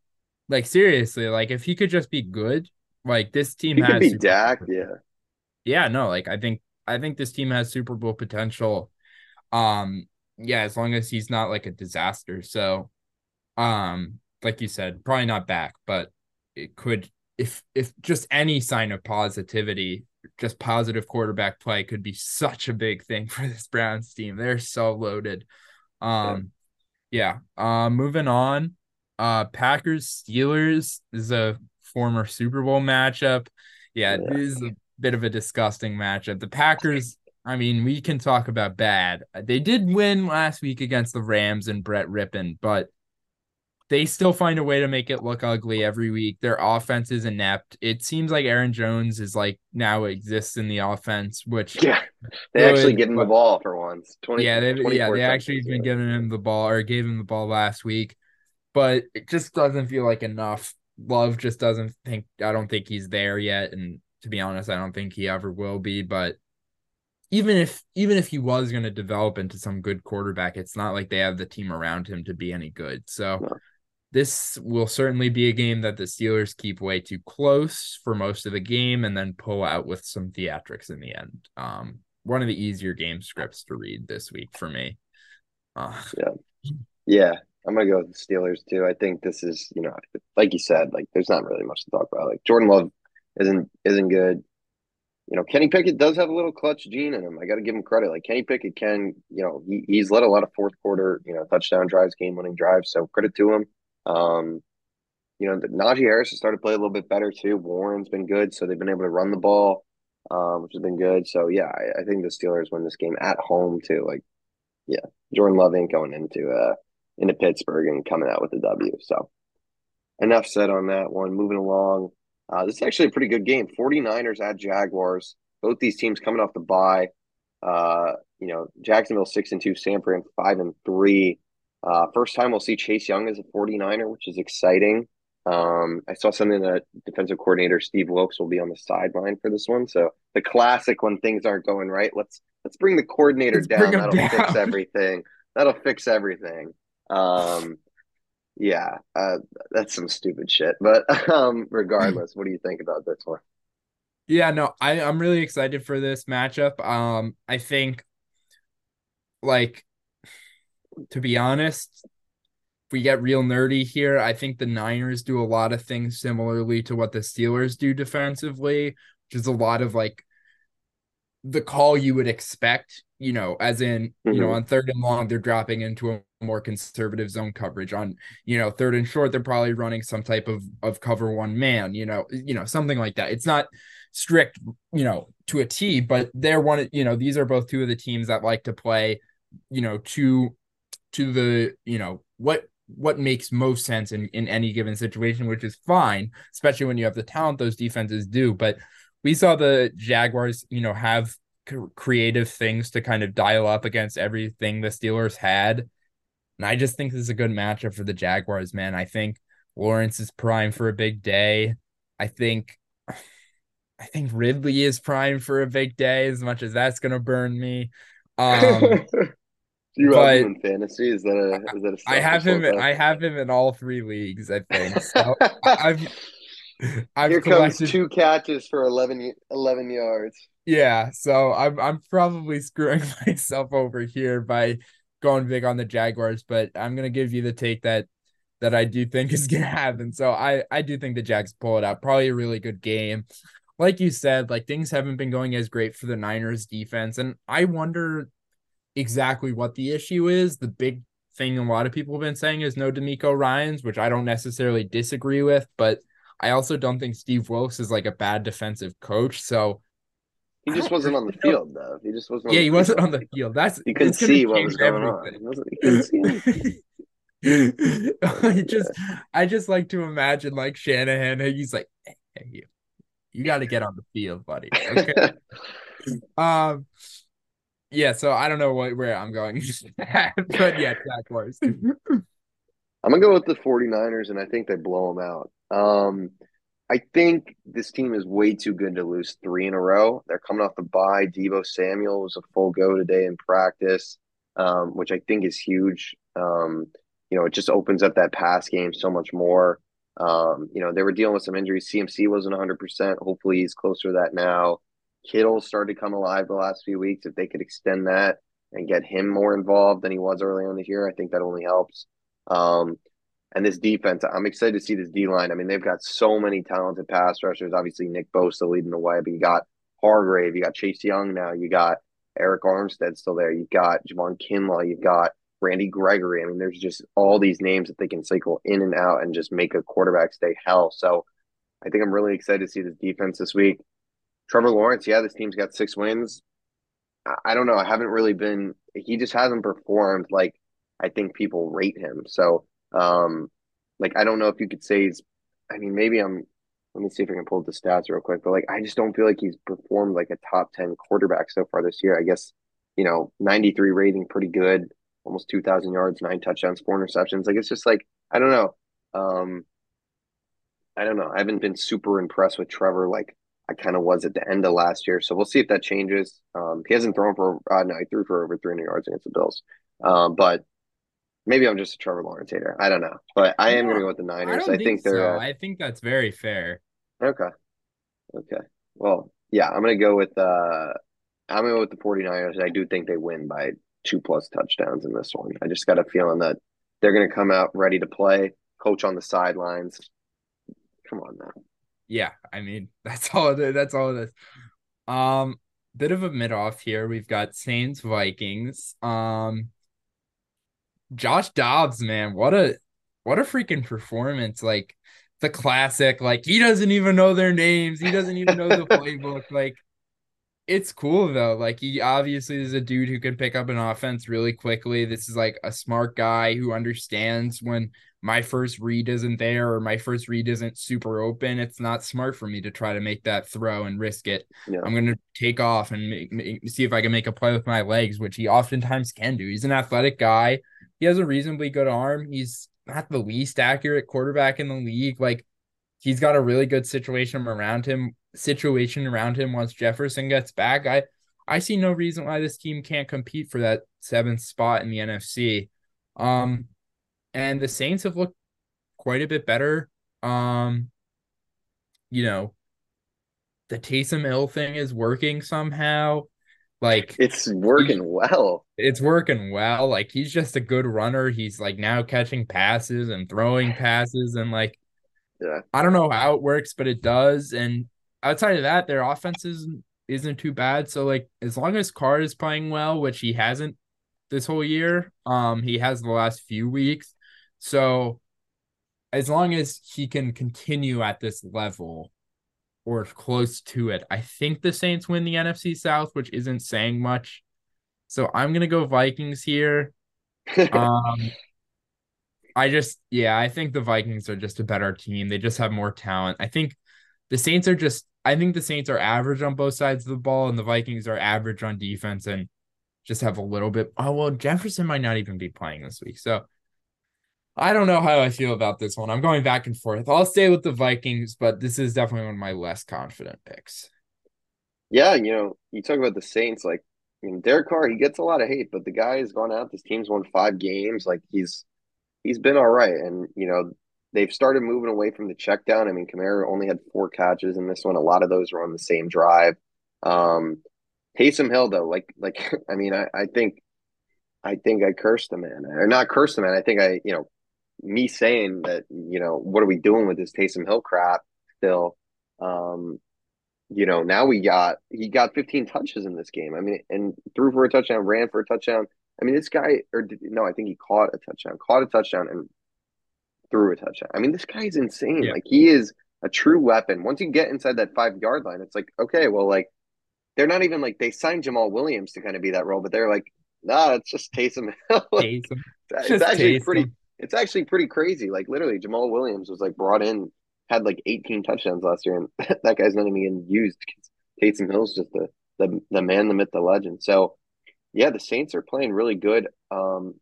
Like seriously, like if he could just be good. Like this team has be Dak, yeah. Yeah, no, like I think this team has Super Bowl potential. Yeah, as long as he's not like a disaster. So like you said, probably not back, but it could if just any sign of positivity, just positive quarterback play could be such a big thing for this Browns team. They're so loaded. Moving on. Packers Steelers is a former Super Bowl matchup. Yeah, this is a bit of a disgusting matchup. The Packers, I mean, we can talk about bad. They did win last week against the Rams and Brett Rippon, but they still find a way to make it look ugly every week. Their offense is inept. It seems like Aaron Jones is like now exists in the offense, which they actually give him the ball for once. They actually been giving him the ball or gave him the ball last week, but it just doesn't feel like enough. Love just I don't think he's there yet. And to be honest, I don't think he ever will be. But even if he was going to develop into some good quarterback, it's not like they have the team around him to be any good. So this will certainly be a game that the Steelers keep way too close for most of the game and then pull out with some theatrics in the end. one of the easier game scripts to read this week for me. Yeah, I'm going to go with the Steelers too. I think this is, you know, like you said, like there's not really much to talk about. Like Jordan Love isn't good. You know, Kenny Pickett does have a little clutch gene in him. I got to give him credit. Like Kenny Pickett can, you know, he's led a lot of fourth quarter, you know, touchdown drives, game winning drives. So credit to him. You know, Najee Harris has started to play a little bit better too. Warren's been good. So they've been able to run the ball, which has been good. So yeah, I think the Steelers win this game at home too. Like, yeah, Jordan Love ain't going into Pittsburgh and coming out with a W. So enough said on that one. Moving along. This is actually a pretty good game. 49ers at Jaguars. Both these teams coming off the bye. You know, Jacksonville 6-2, San Fran 5-3. First time we'll see Chase Young as a 49er, which is exciting. I saw something that defensive coordinator Steve Wilkes will be on the sideline for this one. So the classic when things aren't going right, let's bring the coordinator down. That'll fix everything. Yeah, that's some stupid shit. But regardless, what do you think about this one? Yeah, no, I'm really excited for this matchup. I think, like, to be honest, if we get real nerdy here, I think the Niners do a lot of things similarly to what the Steelers do defensively, which is a lot of, like, the call you would expect, you know, as in, you know, on third and long, they're dropping into a more conservative zone coverage. On, you know, third and short, they're probably running some type of cover one man, you know, something like that. It's not strict, you know, to a T, but they're one, you know, these are both two of the teams that like to play, you know, to the, you know, what makes most sense in any given situation, which is fine, especially when you have the talent those defenses do. But we saw the Jaguars, you know, have creative things to kind of dial up against everything the Steelers had. And I just think this is a good matchup for the Jaguars, man. I think Lawrence is prime for a big day. I think Ridley is prime for a big day, as much as that's going to burn me. Do you have him in fantasy? Is that a I have him in all three leagues, I think. So Here collected... comes two catches for 11 yards. Yeah, so I'm probably screwing myself over here by going big on the Jaguars, but I'm going to give you the take that I do think is going to happen. So I do think the Jags pull it out. Probably a really good game. Like you said, like things haven't been going as great for the Niners defense, and I wonder exactly what the issue is. The big thing a lot of people have been saying is no D'Amico Ryans, which I don't necessarily disagree with, but I also don't think Steve Wilkes is like a bad defensive coach. So he just wasn't on the field, though. He wasn't on the field. That's you couldn't see what was going on. I just like to imagine like Shanahan. He's like, hey, you got to get on the field, buddy. Okay. Yeah. So I don't know where I'm going, but yeah, Jaguars. I'm gonna go with the 49ers, and I think they blow them out. I think this team is way too good to lose three in a row. They're coming off the bye. Deebo Samuel was a full go today in practice, which I think is huge. You know, it just opens up that pass game so much more. You know, they were dealing with some injuries. CMC wasn't 100%. Hopefully he's closer to that now. Kittle started to come alive the last few weeks. If they could extend that and get him more involved than he was early on the year, I think that only helps. And this defense, I'm excited to see this D-line. I mean, they've got so many talented pass rushers. Obviously, Nick Bosa leading the way, but you got Hargrave, you got Chase Young now, you got Eric Armstead still there, you've got Javon Kinlaw, you've got Randy Gregory. I mean, there's just all these names that they can cycle in and out and just make a quarterback stay hell. So I think I'm really excited to see this defense this week. Trevor Lawrence, yeah, this team's got 6 wins. I don't know. I haven't really been – he just hasn't performed like I think people rate him. So – like, I don't know if you could say he's, I mean, maybe let me see if I can pull up the stats real quick, but like, I just don't feel like he's performed like a top 10 quarterback so far this year. I guess, you know, 93 rating, pretty good, almost 2,000 yards, 9 touchdowns, 4 interceptions. Like, it's just like, I don't know. I don't know. I haven't been super impressed with Trevor. Like I kind of was at the end of last year. So we'll see if that changes. He hasn't thrown for, no, he threw for over 300 yards against the Bills. But maybe I'm just a Trevor Lawrence hater. I don't know. But I am going to go with the Niners. I think so. I think that's very fair. Okay. Well, yeah, I'm going to go with I'm going to go with the 49ers. I do think they win by 2+ touchdowns in this one. I just got a feeling that they're going to come out ready to play, coach on the sidelines. Come on now. Yeah, I mean, that's all it is. Bit of a mid-off here. We've got Saints, Vikings. Josh Dobbs, man, what a freaking performance. Like, the classic, like, he doesn't even know their names. He doesn't even know the playbook. Like, it's cool, though. Like, he obviously is a dude who can pick up an offense really quickly. This is, like, a smart guy who understands when my first read isn't there or my first read isn't super open. It's not smart for me to try to make that throw and risk it. Yeah. I'm going to take off and see if I can make a play with my legs, which he oftentimes can do. He's an athletic guy. He has a reasonably good arm. He's not the least accurate quarterback in the league. Like, he's got a really good situation around him once Jefferson gets back. I see no reason why this team can't compete for that 7th spot in the NFC. And the Saints have looked quite a bit better. You know, the Taysom Hill thing is working somehow. Like, it's working well. Like, he's just a good runner. He's like now catching passes and throwing passes and like, yeah. I don't know how it works, but it does. And outside of that, their offense isn't too bad. So like, as long as Card is playing well, which he hasn't this whole year, he has the last few weeks. So as long as he can continue at this level, or close to it, I think the Saints win the NFC South, which isn't saying much. So I'm going to go Vikings here. I think the Vikings are just a better team. They just have more talent. I think the Saints are average on both sides of the ball, and the Vikings are average on defense and just have a little bit. Oh, well, Jefferson might not even be playing this week. So I don't know how I feel about this one. I'm going back and forth. I'll stay with the Vikings, but this is definitely one of my less confident picks. Yeah, you know, you talk about the Saints. Like, I mean, Derek Carr, he gets a lot of hate, but the guy has gone out. This team's won 5 games. Like, he's been all right. And, you know, they've started moving away from the check down. I mean, Kamara only had 4 catches in this one. A lot of those were on the same drive. Taysom Hill, though, I think I cursed the man. Or not cursed the man. I think me saying that, you know, what are we doing with this Taysom Hill crap still? You know, now he got 15 touches in this game. I mean, and threw for a touchdown, ran for a touchdown. I mean, I think he caught a touchdown and threw a touchdown. I mean, this guy is insane. Yeah. Like, he is a true weapon. Once you get inside that 5-yard line, it's like, okay, well, like, they're not even like, they signed Jamal Williams to kind of be that role, but they're like, no, it's just Taysom Hill. It's actually pretty crazy. Like, literally, Jamal Williams was, like, brought in, had, like, 18 touchdowns last year, and that guy's not even getting used. Taysom Hill's just the man, the myth, the legend. So, yeah, the Saints are playing really good, and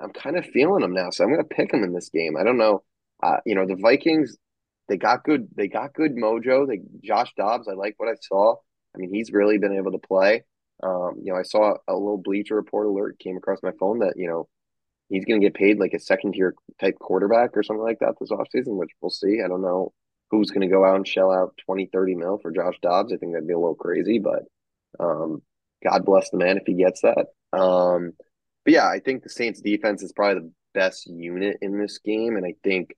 I'm kind of feeling them now, so I'm going to pick them in this game. I don't know. You know, the Vikings, they got good mojo. Josh Dobbs, I like what I saw. I mean, he's really been able to play. You know, I saw a little Bleacher Report alert came across my phone that, you know, he's going to get paid like a second-tier type quarterback or something like that this offseason, which we'll see. I don't know who's going to go out and shell out 20, 30 mil for Josh Dobbs. I think that'd be a little crazy, but God bless the man if he gets that. But, yeah, I think the Saints defense is probably the best unit in this game, and I think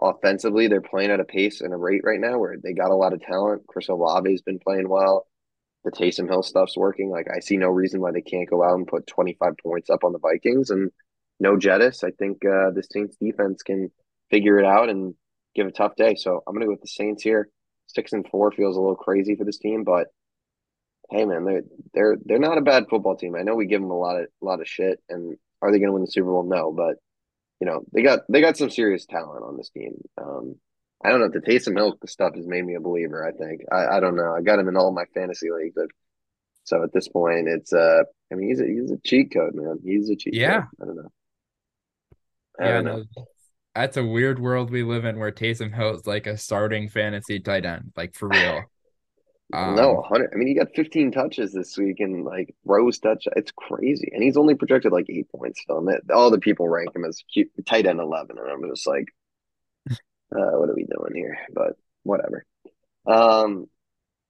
offensively they're playing at a pace and a rate right now where they got a lot of talent. Chris Olave's been playing well. The Taysom Hill stuff's working. Like, I see no reason why they can't go out and put 25 points up on the Vikings, and no Jettis. I think the Saints defense can figure it out and give a tough day. So I'm going to go with the Saints here. 6-4 feels a little crazy for this team, but hey, man, they're not a bad football team. I know we give them a lot of shit, and are they going to win the Super Bowl? No, but you know they got some serious talent on this team. I don't know. The Taysom Hill stuff has made me a believer. I think I don't know. I got him in all my fantasy leagues, but so at this point, it's he's a cheat code, man. He's a cheat. Yeah, code. I don't know. Yeah, no, that's a weird world we live in where Taysom Hill is like a starting fantasy tight end, like for real. No, 100. I mean, he got 15 touches this week and like Rose touch. It's crazy, and he's only projected like 8 points. So all the people rank him as tight end 11, and I'm just like, what are we doing here? But whatever.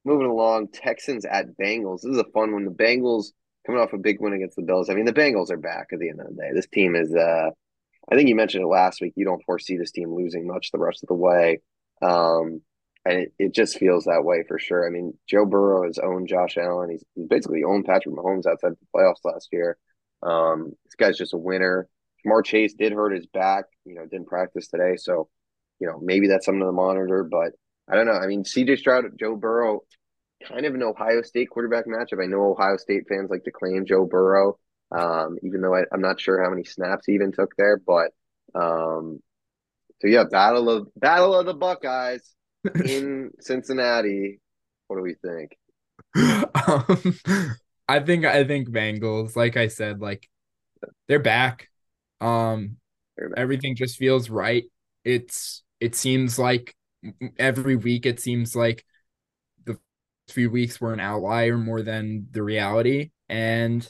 Moving along, Texans at Bengals. This is a fun one. The Bengals coming off a big win against the Bills. I mean, the Bengals are back at the end of the day. This team is I think you mentioned it last week. You don't foresee this team losing much the rest of the way. And it just feels that way for sure. I mean, Joe Burrow has owned Josh Allen. He's basically owned Patrick Mahomes outside the playoffs last year. This guy's just a winner. Jamar Chase did hurt his back, didn't practice today. So, maybe that's something to monitor, but I don't know. I mean, CJ Stroud, Joe Burrow, kind of an Ohio State quarterback matchup. I know Ohio State fans like to claim Joe Burrow, even though I'm not sure how many snaps he even took there. But so, yeah, battle of the Buckeyes in Cincinnati. What do we think? I think Bengals, like I said, they're back. Everything just feels right. It seems like every week, it seems like the few weeks were an outlier more than the reality. And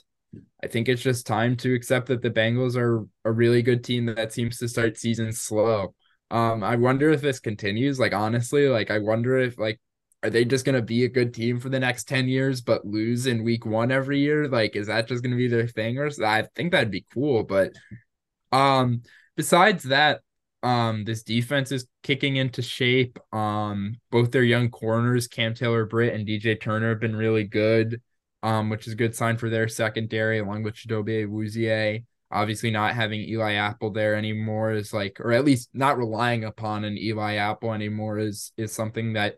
I think it's just time to accept that the Bengals are a really good team that seems to start season slow. I wonder if this continues. Honestly, I wonder if are they just going to be a good team for the next 10 years, but lose in week one every year? Is that just going to be their thing? Or I think that'd be cool. But besides that, this defense is kicking into shape. Both their young corners, Cam Taylor-Britt and DJ Turner, have been really good, which is a good sign for their secondary, along with Chidobe Awuzie. Obviously not having Eli Apple there anymore is or at least not relying upon an Eli Apple anymore is something that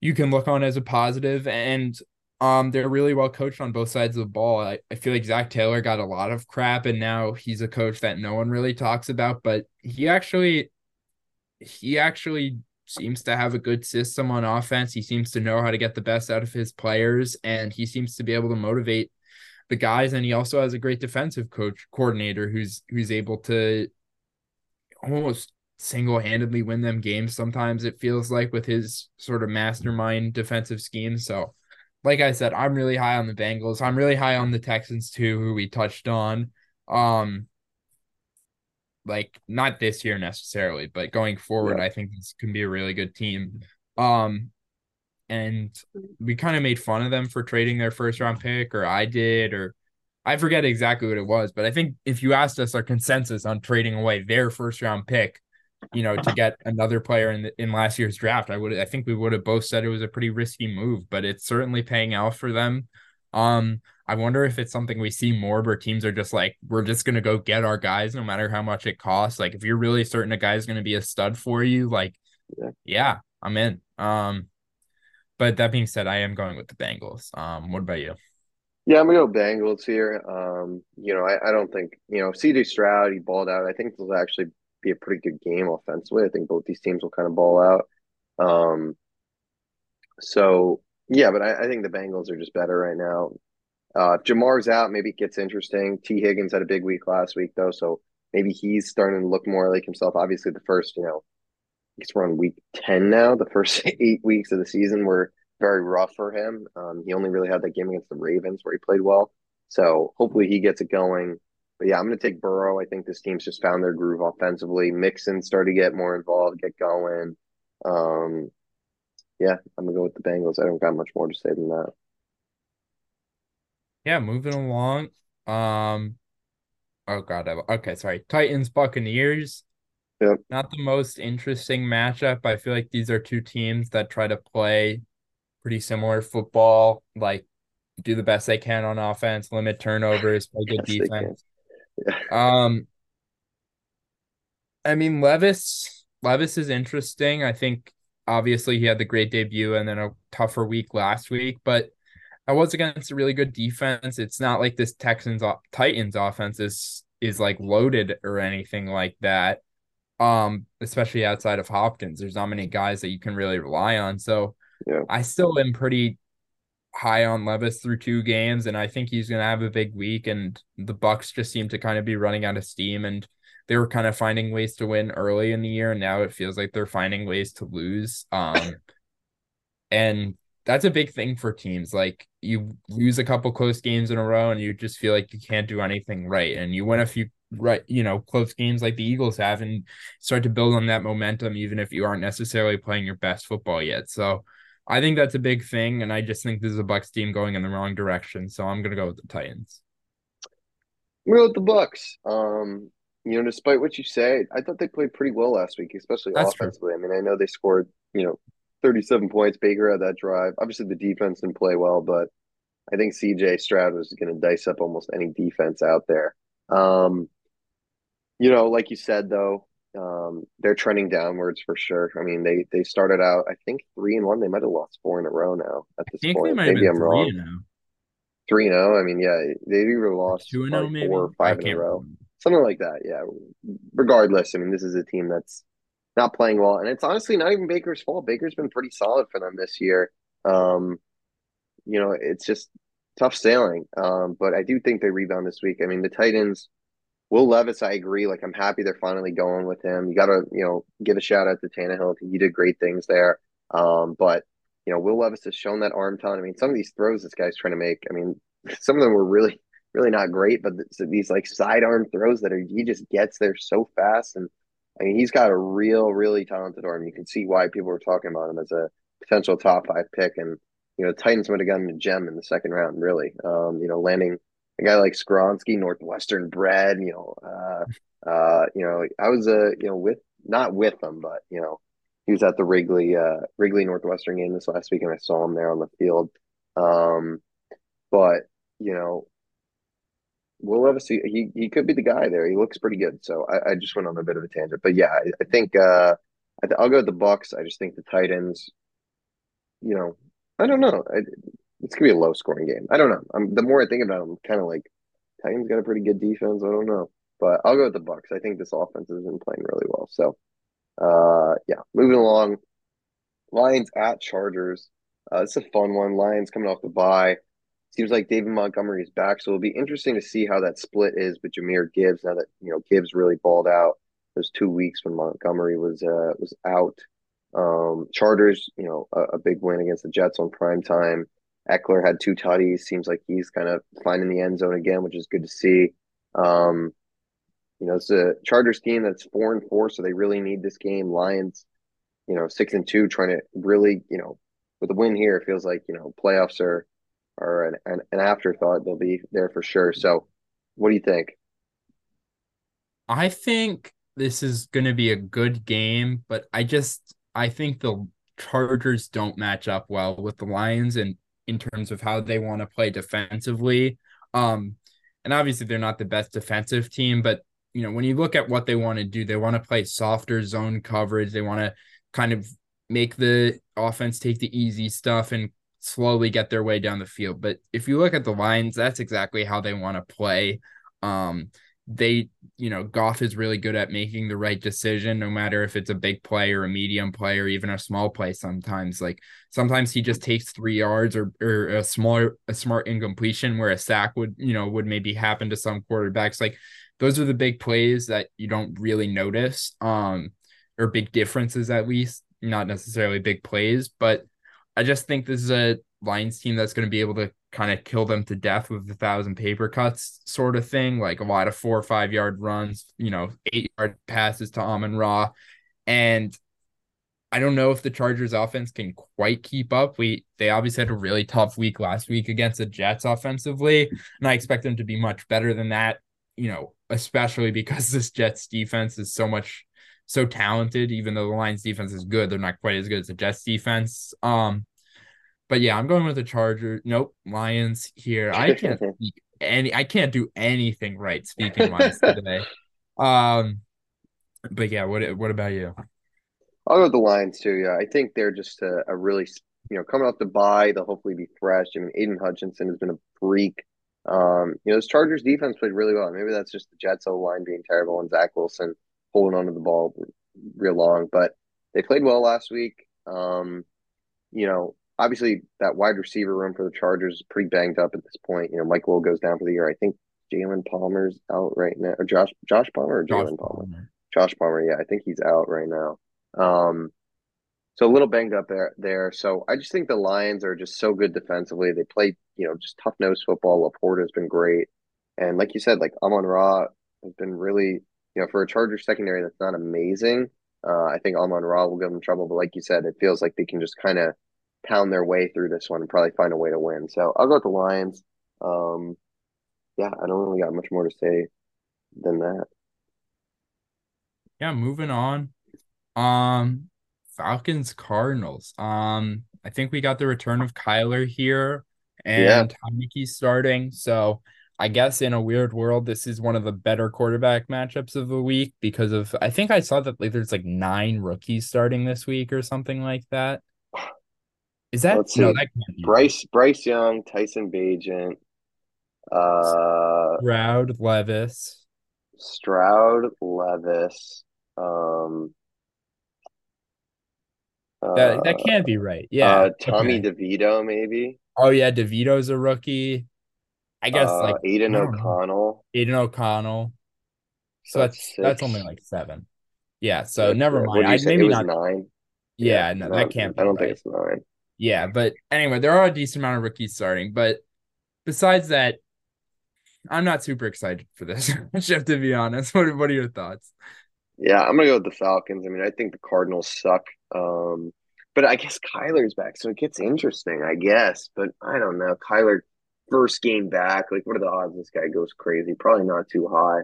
you can look on as a positive. And they're really well coached on both sides of the ball. I feel like Zach Taylor got a lot of crap, and now he's a coach that no one really talks about, but he actually seems to have a good system on offense. He seems to know how to get the best out of his players, and he seems to be able to motivate the guys. And he also has a great defensive coordinator who's able to almost single-handedly win them games sometimes, it feels like, with his sort of mastermind defensive scheme. So, like I said, I'm really high on the Bengals. I'm really high on the Texans too, who we touched on. Not this year necessarily, but going forward, yeah. I think this can be a really good team. And we kind of made fun of them for trading their first-round pick, or I did, or I forget exactly what it was. But I think if you asked us our consensus on trading away their first-round pick, to get another player in last year's draft, I think we would have both said it was a pretty risky move, but it's certainly paying out for them. I wonder if it's something we see more, where teams are just we're just going to go get our guys no matter how much it costs. If you're really certain a guy's going to be a stud for you, yeah, I'm in. But that being said, I am going with the Bengals. What about you? Yeah, I'm going to go Bengals here. I don't think, CJ Stroud, he balled out. I think this will actually be a pretty good game offensively. I think both these teams will kind of ball out. But I think the Bengals are just better right now. If Jamar's out, maybe it gets interesting. T. Higgins had a big week last week, though, so maybe he's starting to look more like himself. Obviously, the first, because we're on week 10 now, the first 8 weeks of the season were very rough for him. He only really had that game against the Ravens where he played well. So hopefully he gets it going. But, yeah, I'm going to take Burrow. I think this team's just found their groove offensively. Mixon started to get more involved, get going. I'm going to go with the Bengals. I don't got much more to say than that. Yeah, moving along. Titans, Buccaneers. Yep. Not the most interesting matchup. I feel like these are two teams that try to play pretty similar football, do the best they can on offense, limit turnovers, play good defense. Yeah. I mean, Levis is interesting. I think obviously he had the great debut and then a tougher week last week, but that was against a really good defense. It's not like this Titans offense is loaded or anything like that. Especially outside of Hopkins, there's not many guys that you can really rely on. So yeah. I still am pretty high on Levis through two games, and I think he's going to have a big week, and the Bucs just seem to kind of be running out of steam, and they were kind of finding ways to win early in the year, and now it feels like they're finding ways to lose. And that's a big thing for teams. You lose a couple close games in a row and you just feel like you can't do anything right, and you win a few close games like the Eagles have and start to build on that momentum, even if you aren't necessarily playing your best football yet. So I think that's a big thing, and I just think this is a Bucks team going in the wrong direction, so I'm going to go with the Titans. I'm going to go with the Bucks. You know, despite what you say, I thought they played pretty well last week, especially offensively. True. I mean, I know they scored, 37 points. Baker had that drive. Obviously, the defense didn't play well, but I think CJ Stroud was going to dice up almost any defense out there. Like you said, though, they're trending downwards for sure. I mean, they started out, I think, 3-1. They might have lost 4 in a row now at this point. Maybe I'm wrong. 3-0. I mean, yeah, they either lost 2-0, maybe 4 or 5 in a row. Something like that, yeah. Regardless, I mean, this is a team that's not playing well. And it's honestly not even Baker's fault. Baker's been pretty solid for them this year. It's just tough sailing. But I do think they rebound this week. I mean, the Titans, Will Levis, I agree. Like, I'm happy they're finally going with him. You got to, give a shout-out to Tannehill. He did great things there. But Will Levis has shown that arm talent. I mean, some of these throws this guy's trying to make, I mean, some of them were really – really not great, but these like sidearm throws that he just gets there so fast. And I mean, he's got a really talented arm. You can see why people were talking about him as a potential top 5 pick. And, Titans would have gotten a gem in the second round, really. Landing a guy like Skronsky, Northwestern bred, I was, he was at the Wrigley Northwestern game this last week and I saw him there on the field. Will Levis, he could be the guy there. He looks pretty good. So I just went on a bit of a tangent. But, yeah, I think I'll go with the Bucks. I just think the Titans, I don't know. It's going to be a low-scoring game. I don't know. The more I think about it, I'm kind of like, Titans got a pretty good defense. I don't know. But I'll go with the Bucks. I think this offense has been playing really well. So, moving along. Lions at Chargers. It's a fun one. Lions coming off the bye. Seems like David Montgomery is back, so it'll be interesting to see how that split is with Jahmyr Gibbs now that, Gibbs really balled out those 2 weeks when Montgomery was out. Chargers, a big win against the Jets on primetime. Eckler had 2 tutties. Seems like he's kind of finding the end zone again, which is good to see. It's a Chargers team that's 4-4, so they really need this game. Lions, 6-2, trying to really, with a win here, it feels like, playoffs are an afterthought. They'll be there for sure. So what do you think? I think this is going to be a good game, but I think the Chargers don't match up well with the Lions in terms of how they want to play defensively. And obviously they're not the best defensive team, but when you look at what they want to do, they want to play softer zone coverage. They want to kind of make the offense take the easy stuff and slowly get their way down the field. But if you look at the Lions, that's exactly how they want to play. Goff is really good at making the right decision, no matter if it's a big play or a medium play or even a small play sometimes. Like, sometimes he just takes 3 yards or a smart incompletion where a sack would maybe happen to some quarterbacks. Like, those are the big plays that you don't really notice, or big differences at least, not necessarily big plays, but I just think this is a Lions team that's going to be able to kind of kill them to death with 1,000 paper cuts sort of thing, like a lot of 4 or 5 yard runs, 8 yard passes to Amon-Ra. And I don't know if the Chargers offense can quite keep up. They obviously had a really tough week last week against the Jets offensively, and I expect them to be much better than that, especially because this Jets defense is so talented. Even though the Lions defense is good, they're not quite as good as the Jets defense. But yeah, I'm going with the Chargers. Nope, Lions here. I can't do anything right speaking Lions today. But yeah, what about you? I'll go with the Lions too. Yeah, I think they're just a really, coming off the bye, they'll hopefully be fresh. I mean, Aiden Hutchinson has been a freak. This Chargers defense played really well. Maybe that's just the Jets O line being terrible and Zach Wilson holding onto the ball real long. But they played well last week. Obviously, that wide receiver room for the Chargers is pretty banged up at this point. Mike Will goes down for the year. I think Jalen Palmer's out right now. Or Josh Palmer or Jalen Palmer? Josh Palmer, yeah. I think he's out right now. So a little banged up there. So I just think the Lions are just so good defensively. They play, just tough-nosed football. Laporta's been great. And like you said, like Amon-Ra has been really, for a Chargers secondary that's not amazing, I think Amon-Ra will give them trouble. But like you said, it feels like they can just kind of pound their way through this one and probably find a way to win. So I'll go with the Lions. Yeah, I don't really got much more to say than that. Yeah, moving on. Falcons, Cardinals. I think we got the return of Kyler here and Heineke's starting. So I guess in a weird world, this is one of the better quarterback matchups of the week because of, I think I saw that there's like 9 rookies starting this week or something like that. Is that, no, that can't be Bryce Young, Tyson Bagent, Stroud, Levis. That can't be right. Yeah. Tommy DeVito, maybe. Oh, yeah. DeVito's a rookie. I guess like Aiden O'Connell. So that's only like 7. Yeah. So never mind. Maybe it was not 9. Yeah. No, that can't be. I don't think it's 9. Yeah. But anyway, there are a decent amount of rookies starting. But besides that, I'm not super excited for this. I have to be honest. What are your thoughts? Yeah, I'm going to go with the Falcons. I mean, I think the Cardinals suck. But I guess Kyler's back, so it gets interesting, I guess. But I don't know. Kyler, first game back. Like, what are the odds this guy goes crazy? Probably not too high.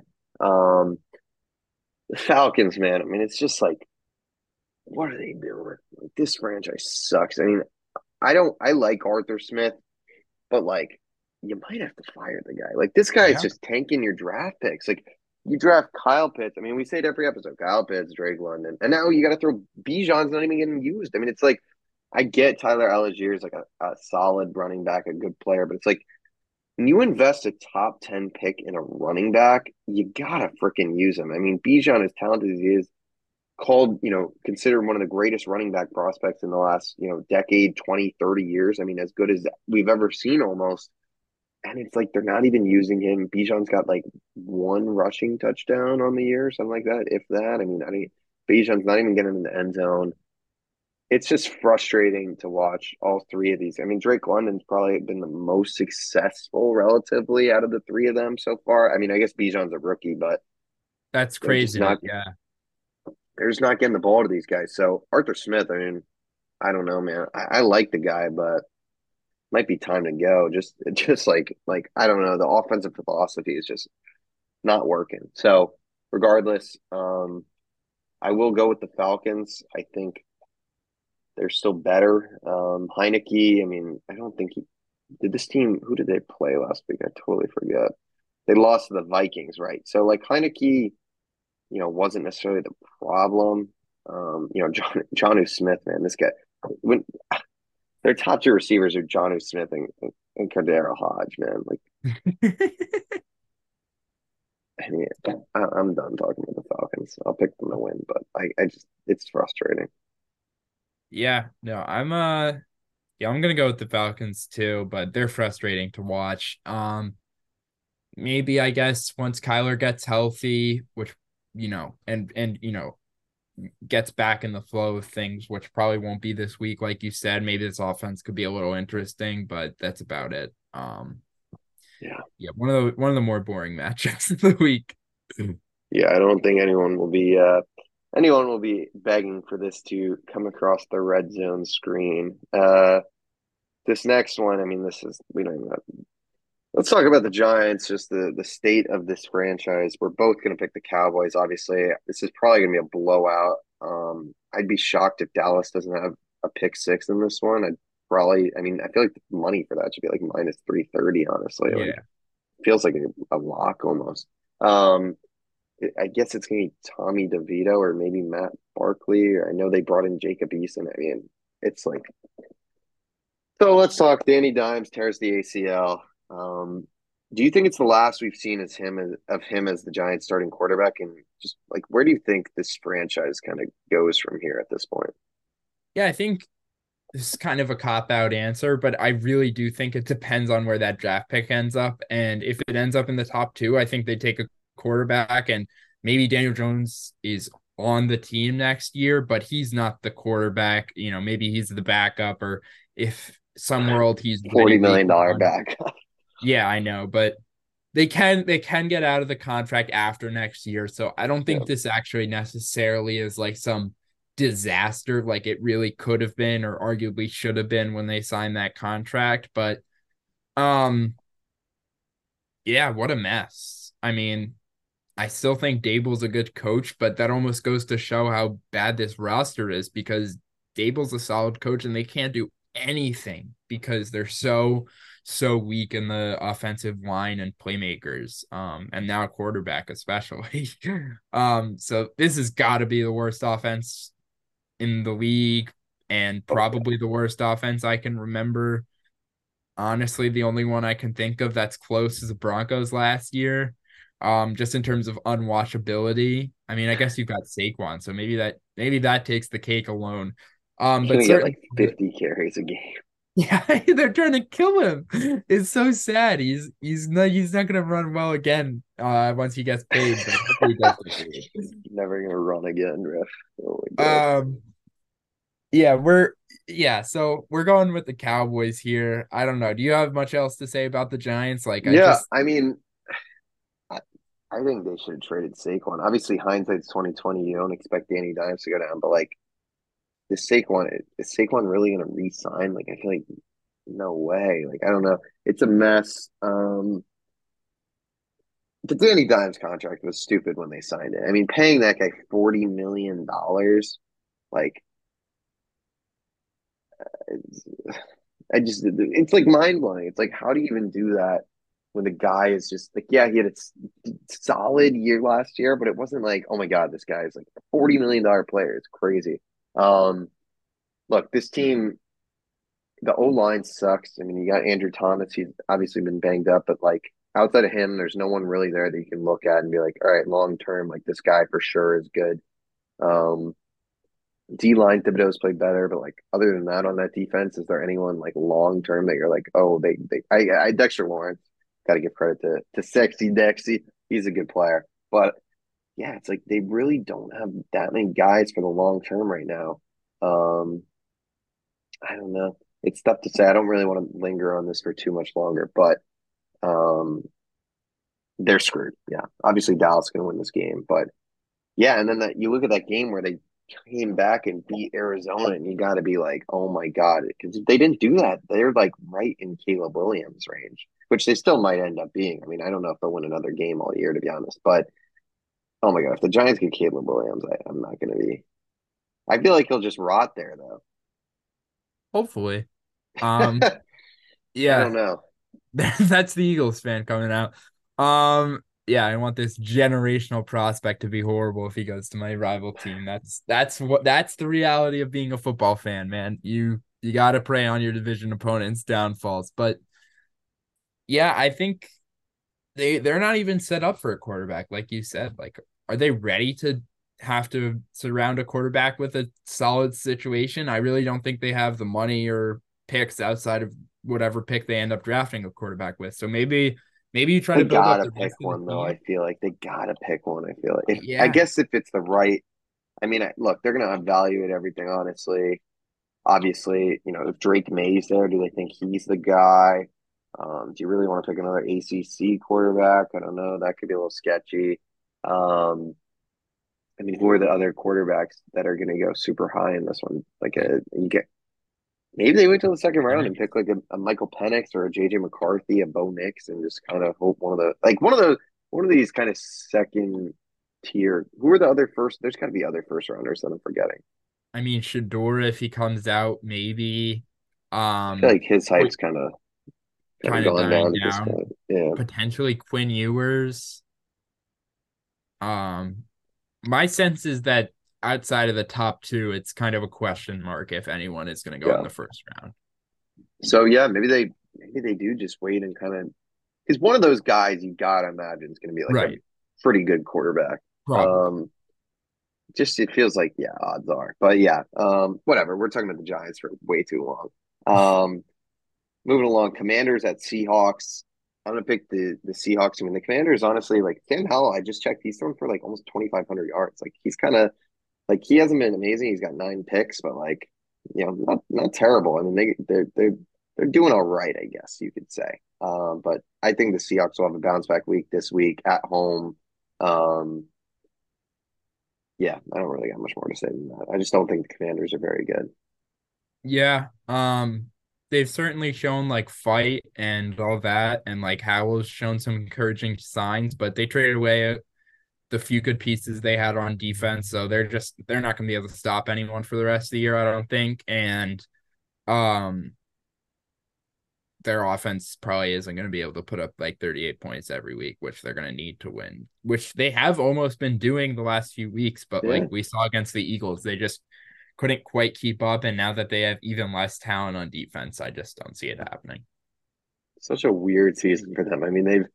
The Falcons, man, I mean, it's just like, what are they doing? Like, this franchise sucks. I mean, I like Arthur Smith, but, like, you might have to fire the guy. Like, this guy is just tanking your draft picks. Like, you draft Kyle Pitts. I mean, we say it every episode. Kyle Pitts, Drake London. And now you got to throw Bijan's not even getting used. I mean, it's like, I get Tyler Allagier's like a solid running back, a good player. But it's like, when you invest a top 10 pick in a running back, you got to freaking use him. I mean, Bijan, as talented as he is, considered one of the greatest running back prospects in the last, decade, 20, 30 years. I mean, as good as we've ever seen almost. And it's like they're not even using him. Bijan's got like 1 rushing touchdown on the year, something like that, if that. I mean, Bijan's not even getting in the end zone. It's just frustrating to watch all 3 of these. I mean, Drake London's probably been the most successful relatively out of the 3 of them so far. I mean, I guess Bijan's a rookie, but that's crazy. They're just not getting the ball to these guys. So Arthur Smith, I mean, I don't know, man. I like the guy, but might be time to go. Just like I don't know, the offensive philosophy is just not working. So regardless, I will go with the Falcons. I think they're still better. Heineke, I mean, I don't think he did this team. Who did they play last week? I totally forgot. They lost to the Vikings, right? So like Heineke, wasn't necessarily the problem. Jonnu Smith, man, this guy their top 2 receivers are Jonnu Smith and Kadarius Hodge, man. Like, I mean, I'm done talking about the Falcons. I'll pick them to win, but I just, it's frustrating. Yeah, no, I'm gonna go with the Falcons too, but they're frustrating to watch. Maybe I guess once Kyler gets healthy, which and gets back in the flow of things, which probably won't be this week. Like you said, maybe this offense could be a little interesting, but that's about it. One of the more boring matchups of the week. Yeah. I don't think anyone will be begging for this to come across the red zone screen. This next one, I mean, let's talk about the Giants, just the state of this franchise. We're both going to pick the Cowboys, obviously. This is probably going to be a blowout. I'd be shocked if Dallas doesn't have a pick six in this one. I feel like the money for that should be like minus 330, honestly. Yeah. Like, feels like a lock almost. I guess it's going to be Tommy DeVito or maybe Matt Barkley. I know they brought in Jacob Eason. I mean, it's like – so let's talk. Danny Dimes tears the ACL. Do you think it's the last we've seen of him as the Giants starting quarterback? And just like, where do you think this franchise kind of goes from here at this point? Yeah, I think this is kind of a cop-out answer, but I really do think it depends on where that draft pick ends up. And if it ends up in the top 2, I think they take a quarterback, and maybe Daniel Jones is on the team next year, but he's not the quarterback. Maybe he's the backup, or if some world he's $40 million backup. Yeah, I know, but they can get out of the contract after next year. So I don't think this actually necessarily is like some disaster like it really could have been or arguably should have been when they signed that contract. But yeah, what a mess. I mean, I still think Dable's a good coach, but that almost goes to show how bad this roster is, because Dable's a solid coach and they can't do anything because they're so weak in the offensive line and playmakers, and now quarterback especially. So this has got to be the worst offense in the league and probably the worst offense I can remember. Honestly, the only one I can think of that's close is the Broncos last year, just in terms of unwatchability. I mean, I guess you've got Saquon, so maybe that takes the cake alone. But he got like 50 carries a game. Yeah, they're trying to kill him. It's so sad. He's not gonna run well again. Once he gets paid, but he does. He's never gonna run again, ref. Oh my God. So we're going with the Cowboys here. I don't know. Do you have much else to say about the Giants? I think they should have traded Saquon. Obviously, hindsight's 2020. You don't expect Danny Dimes to go down, but is Saquon really going to re-sign? I feel like no way. I don't know. It's a mess. The Danny Dimes contract was stupid when they signed it. I mean, paying that guy $40 million, it's like mind-blowing. It's like, how do you even do that when the guy is just he had a solid year last year, but it wasn't like, oh my God, this guy is a $40 million player. It's crazy. Look, this team, the O-line sucks. I mean, you got Andrew Thomas. He's obviously been banged up, but outside of him, there's no one really there that you can look at and be like, all right, long-term, this guy for sure is good. D-line, Thibodeau's played better, but other than that on that defense, is there anyone long-term that you're Dexter Lawrence, got to give credit to Sexy Dexy. He's a good player, but yeah, it's they really don't have that many guys for the long term right now. I don't know. It's tough to say. I don't really want to linger on this for too much longer, but they're screwed. Yeah, obviously Dallas is going to win this game, but yeah, and then you look at that game where they came back and beat Arizona, and you got to be oh my God, because if they didn't do that, they're right in Caleb Williams' range, which they still might end up being. I mean, I don't know if they'll win another game all year, to be honest, but. Oh my God, if the Giants get Caleb Williams, I'm not going to be. I feel like he'll just rot there, though. Hopefully. Yeah. I don't know. That's the Eagles fan coming out. Yeah, I want this generational prospect to be horrible if he goes to my rival team. That's the reality of being a football fan, man. You got to prey on your division opponent's downfalls. But yeah, I think they're not even set up for a quarterback, like you said. Are they ready to have to surround a quarterback with a solid situation? I really don't think they have the money or picks outside of whatever pick they end up drafting a quarterback with. So maybe you try to build up. They gotta pick one though. I feel like they gotta pick one. I feel like I guess if it's the right. I mean, look, they're gonna evaluate everything honestly. Obviously, if Drake May's there, do they think he's the guy? Do you really want to pick another ACC quarterback? I don't know. That could be a little sketchy. I mean, who are the other quarterbacks that are going to go super high in this one? Maybe they wait till the second round and pick a Michael Penix or a JJ McCarthy, a Bo Nix, and just kind of hope one of these kind of second tier. Who are the other first? There's got to be other first rounders that I'm forgetting. I mean, Shedeur, if he comes out, maybe. I feel like his hype's kind of dying down. Yeah. Potentially Quinn Ewers. My sense is that outside of the top two, it's kind of a question mark if anyone is going to go in the first round. So yeah, maybe they do just wait and because one of those guys you gotta imagine is going to be a pretty good quarterback. Just it feels like odds are, but yeah, whatever. We're talking about the Giants for way too long. Moving along, Commanders at Seahawks. I'm going to pick the Seahawks. I mean, the Commanders, honestly, Sam Howell, I just checked, he's thrown for almost 2,500 yards. He's kind of, he hasn't been amazing. He's got 9 picks, but not terrible. I mean, they're doing all right, I guess you could say. But I think the Seahawks will have a bounce back week this week at home. yeah, I don't really got much more to say than that. I just don't think the Commanders are very good. Yeah, they've certainly shown, like, fight and all that, and, like, Howell's shown some encouraging signs, but they traded away the few good pieces they had on defense, so they're not going to be able to stop anyone for the rest of the year, I don't think, and their offense probably isn't going to be able to put up, like, 38 points every week, which they're going to need to win, which they have almost been doing the last few weeks, but, like, we saw against the Eagles, they just couldn't quite keep up, and now that they have even less talent on defense, I just don't see it happening. Such a weird season for them. I mean,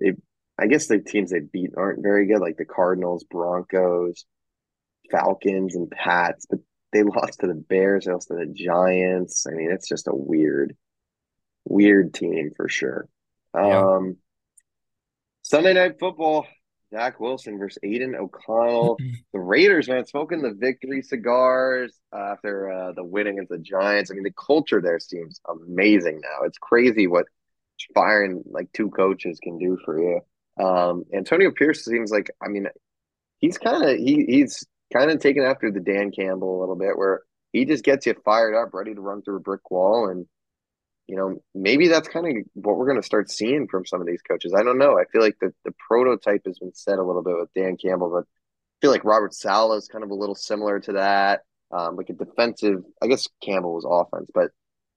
they've I guess the teams they beat aren't very good, like the Cardinals, Broncos, Falcons, and Pats, but they lost to the Bears, they lost to the Giants. I mean, it's just a weird team for sure. Yeah. Sunday Night Football, Zach Wilson versus Aiden O'Connell. The Raiders, man, smoking the victory cigars after the win against the Giants. I mean, the culture there seems amazing now. It's crazy what firing, like, two coaches can do for you. Antonio Pierce seems like, I mean, he's kind of taken after the Dan Campbell a little bit, where he just gets you fired up, ready to run through a brick wall. And, you know, maybe that's kind of what we're going to start seeing from some of these coaches. I don't know. I feel like the prototype has been set a little bit with Dan Campbell, but I feel like Robert Saleh is kind of a little similar to that. Like a defensive, I guess Campbell was offense, but,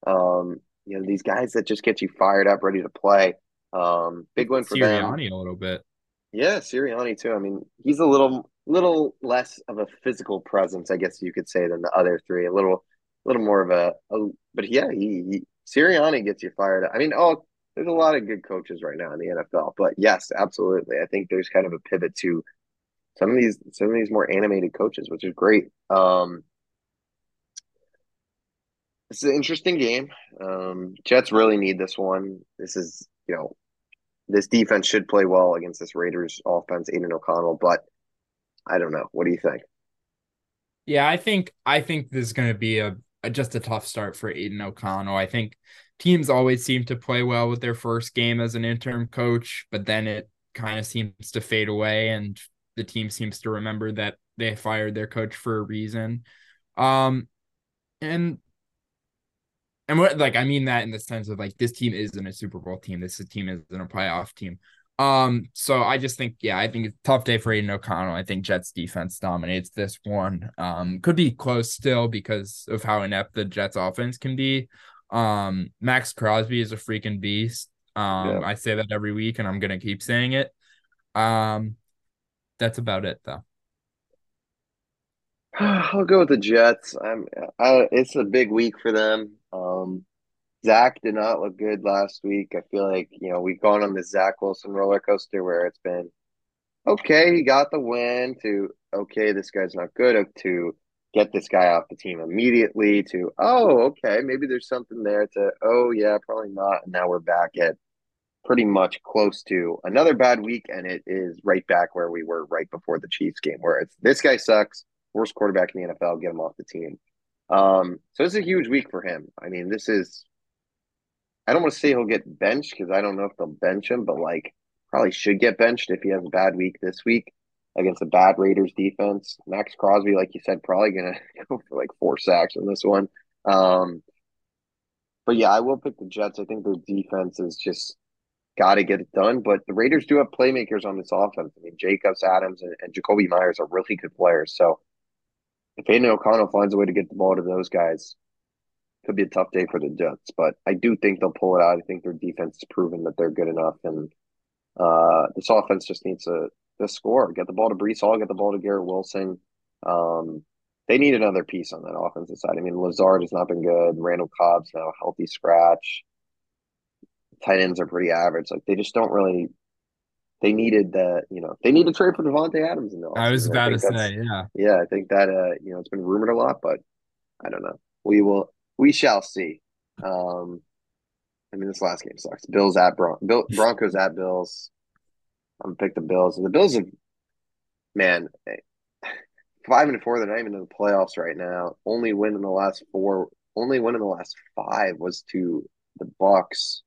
you know, these guys that just get you fired up, ready to play. Big win for them. Sirianni a little bit. Yeah, Sirianni too. I mean, he's a little less of a physical presence, I guess you could say, than the other three. A little more of a but yeah, he Sirianni gets you fired up. I mean, there's a lot of good coaches right now in the NFL, but yes, absolutely. I think there's kind of a pivot to some of these more animated coaches, which is great. It's an interesting game. Jets really need this one. This is, you know, this defense should play well against this Raiders offense, Aiden O'Connell, but I don't know. What do you think? Yeah, I think this is going to be just a tough start for Aiden O'Connell. I think teams always seem to play well with their first game as an interim coach, but then it kind of seems to fade away, and the team seems to remember that they fired their coach for a reason. And what, like, I mean that in the sense of, like, this team isn't a Super Bowl team. This team isn't a playoff team. So I just think, yeah, I think it's a tough day for Aiden O'Connell. I think Jets defense dominates this one. Could be close still because of how inept the Jets offense can be. Max Crosby is a freaking beast. I say that every week, and I'm going to keep saying it. That's about it, though. I'll go with the Jets. It's a big week for them. Zach did not look good last week. I feel like, you know, we've gone on this Zach Wilson roller coaster where it's been, okay, he got the win, to, okay, this guy's not good, to get this guy off the team immediately, to, oh, okay, maybe there's something there, to, oh, yeah, probably not. And now we're back at pretty much close to another bad week, and it is right back where we were right before the Chiefs game, where it's, this guy sucks, worst quarterback in the NFL, get him off the team. So it's a huge week for him. I mean, this is, I don't want to say he'll get benched, because I don't know if they'll bench him, but, like, probably should get benched if he has a bad week this week against a bad Raiders defense. Max Crosby, like you said, probably going to go for, like, 4 sacks on this one. But, yeah, I will pick the Jets. I think their defense is just got to get it done. But the Raiders do have playmakers on this offense. I mean, Jacobs, Adams, and Jacoby Myers are really good players. So if Aiden O'Connell finds a way to get the ball to those guys, it could be a tough day for the Jets. But I do think they'll pull it out. I think their defense has proven that they're good enough. And this offense just needs to score. Get the ball to Breece Hall. Get the ball to Garrett Wilson. They need another piece on that offensive side. I mean, Lazard has not been good. Randall Cobb's now a healthy scratch. Tight ends are pretty average. Like, they just don't really – they needed that, you know, they need to trade for Devontae Adams in the offseason. I was about to say, yeah. Yeah, I think that, you know, it's been rumored a lot, but I don't know. We shall see. I mean, this last game sucks. Bills at Broncos at Bills. I'm going to pick the Bills. And the Bills have, man, 5-4, they're not even in the playoffs right now. Only win in the last 5 was to the Bucs.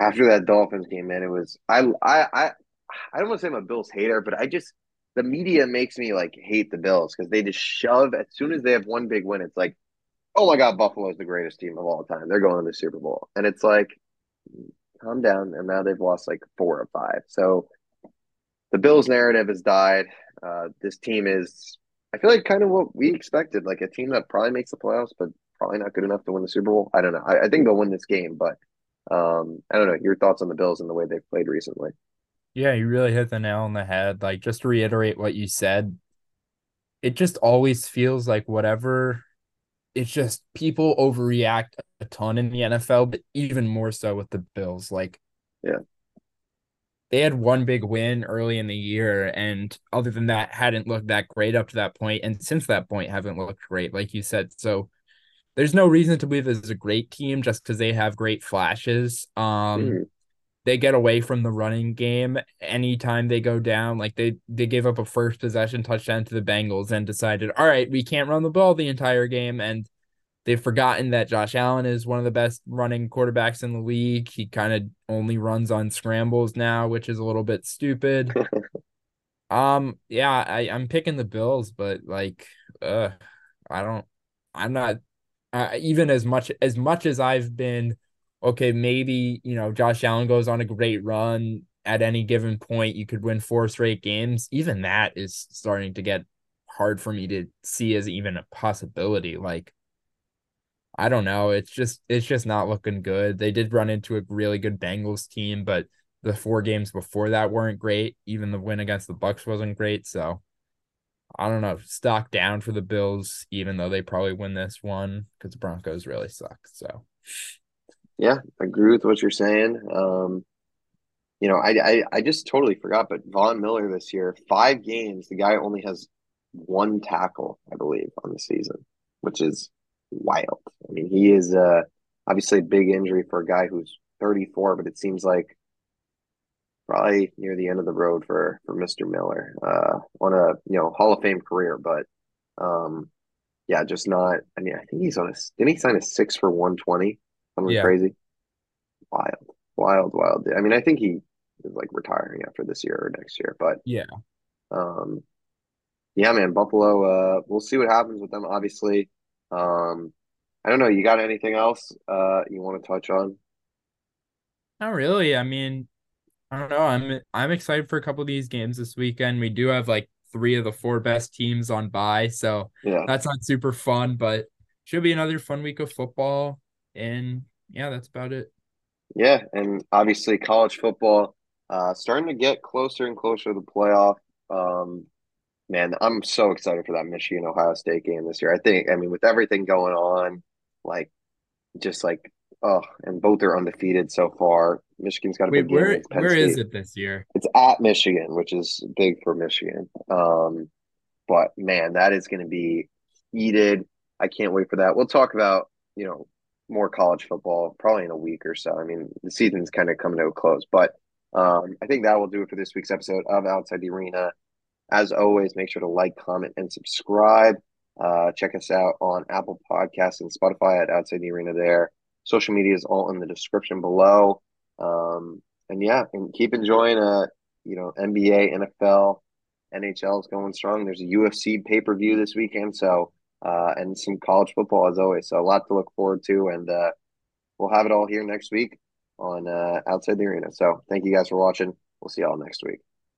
After that Dolphins game, man, it was I don't want to say I'm a Bills hater, but I just – the media makes me like hate the Bills because they just shove as soon as they have one big win. It's like, oh my God, Buffalo is the greatest team of all time. They're going to the Super Bowl, and it's like, calm down. And now they've lost like 4 or 5. So the Bills narrative has died. This team is, I feel like, kind of what we expected, like a team that probably makes the playoffs, but probably not good enough to win the Super Bowl. I don't know. I think they'll win this game, but I don't know. Your thoughts on the Bills and the way they've played recently? Yeah, you really hit the nail on the head. Like, just to reiterate what you said, it just always feels like whatever, it's just people overreact a ton in the NFL, but even more so with the Bills. Like, yeah, they had one big win early in the year, and other than that, hadn't looked that great up to that point, and since that point, haven't looked great, like you said. So there's no reason to believe this is a great team just because they have great flashes. They get away from the running game anytime they go down. Like, they gave up a first possession touchdown to the Bengals and decided, all right, we can't run the ball the entire game, and they've forgotten that Josh Allen is one of the best running quarterbacks in the league. He kind of only runs on scrambles now, which is a little bit stupid. I'm picking the Bills, but like, even as much as I've been, okay, maybe, you know, Josh Allen goes on a great run at any given point, you could win 4 straight games. Even that is starting to get hard for me to see as even a possibility. Like, I don't know. It's just not looking good. They did run into a really good Bengals team, but the 4 games before that weren't great. Even the win against the Bucks wasn't great. So I don't know. Stock down for the Bills, even though they probably win this one because the Broncos really suck. So yeah, I agree with what you're saying. You know, I just totally forgot, but Von Miller this year, 5 games, the guy only has 1 tackle, I believe, on the season, which is wild. I mean, he is obviously a big injury for a guy who's 34, but it seems like probably near the end of the road for Mr. Miller on a, you know, Hall of Fame career. But yeah, just not. I mean, I think he's on a, didn't he sign a 6 for $120? Something crazy. Wild. I mean, I think he is like retiring after this year or next year. But yeah, yeah, man, Buffalo. We'll see what happens with them, obviously. I don't know. You got anything else you want to touch on? Not really. I mean, I don't know. I'm excited for a couple of these games this weekend. We do have like 3 of the 4 best teams on bye, so yeah, that's not super fun, but should be another fun week of football. And yeah, that's about it. Yeah, and obviously college football starting to get closer and closer to the playoff. Man, I'm so excited for that Michigan-Ohio State game this year. I think, I mean, with everything going on, like, just like, oh, and both are undefeated so far. Michigan's got a big game against Penn State. Where is it this year? It's at Michigan, which is big for Michigan. But, man, that is going to be heated. I can't wait for that. We'll talk about, you know, more college football probably in a week or so. I mean, the season's kind of coming to a close. But I think that will do it for this week's episode of Outside the Arena. As always, make sure to like, comment, and subscribe. Check us out on Apple Podcasts and Spotify at Outside the Arena there. Social media is all in the description below. And yeah, and keep enjoying, you know, NBA, NFL, NHL is going strong. There's a UFC pay-per-view this weekend, so and some college football as always. So a lot to look forward to, and we'll have it all here next week on Outside the Arena. So thank you guys for watching. We'll see y'all next week.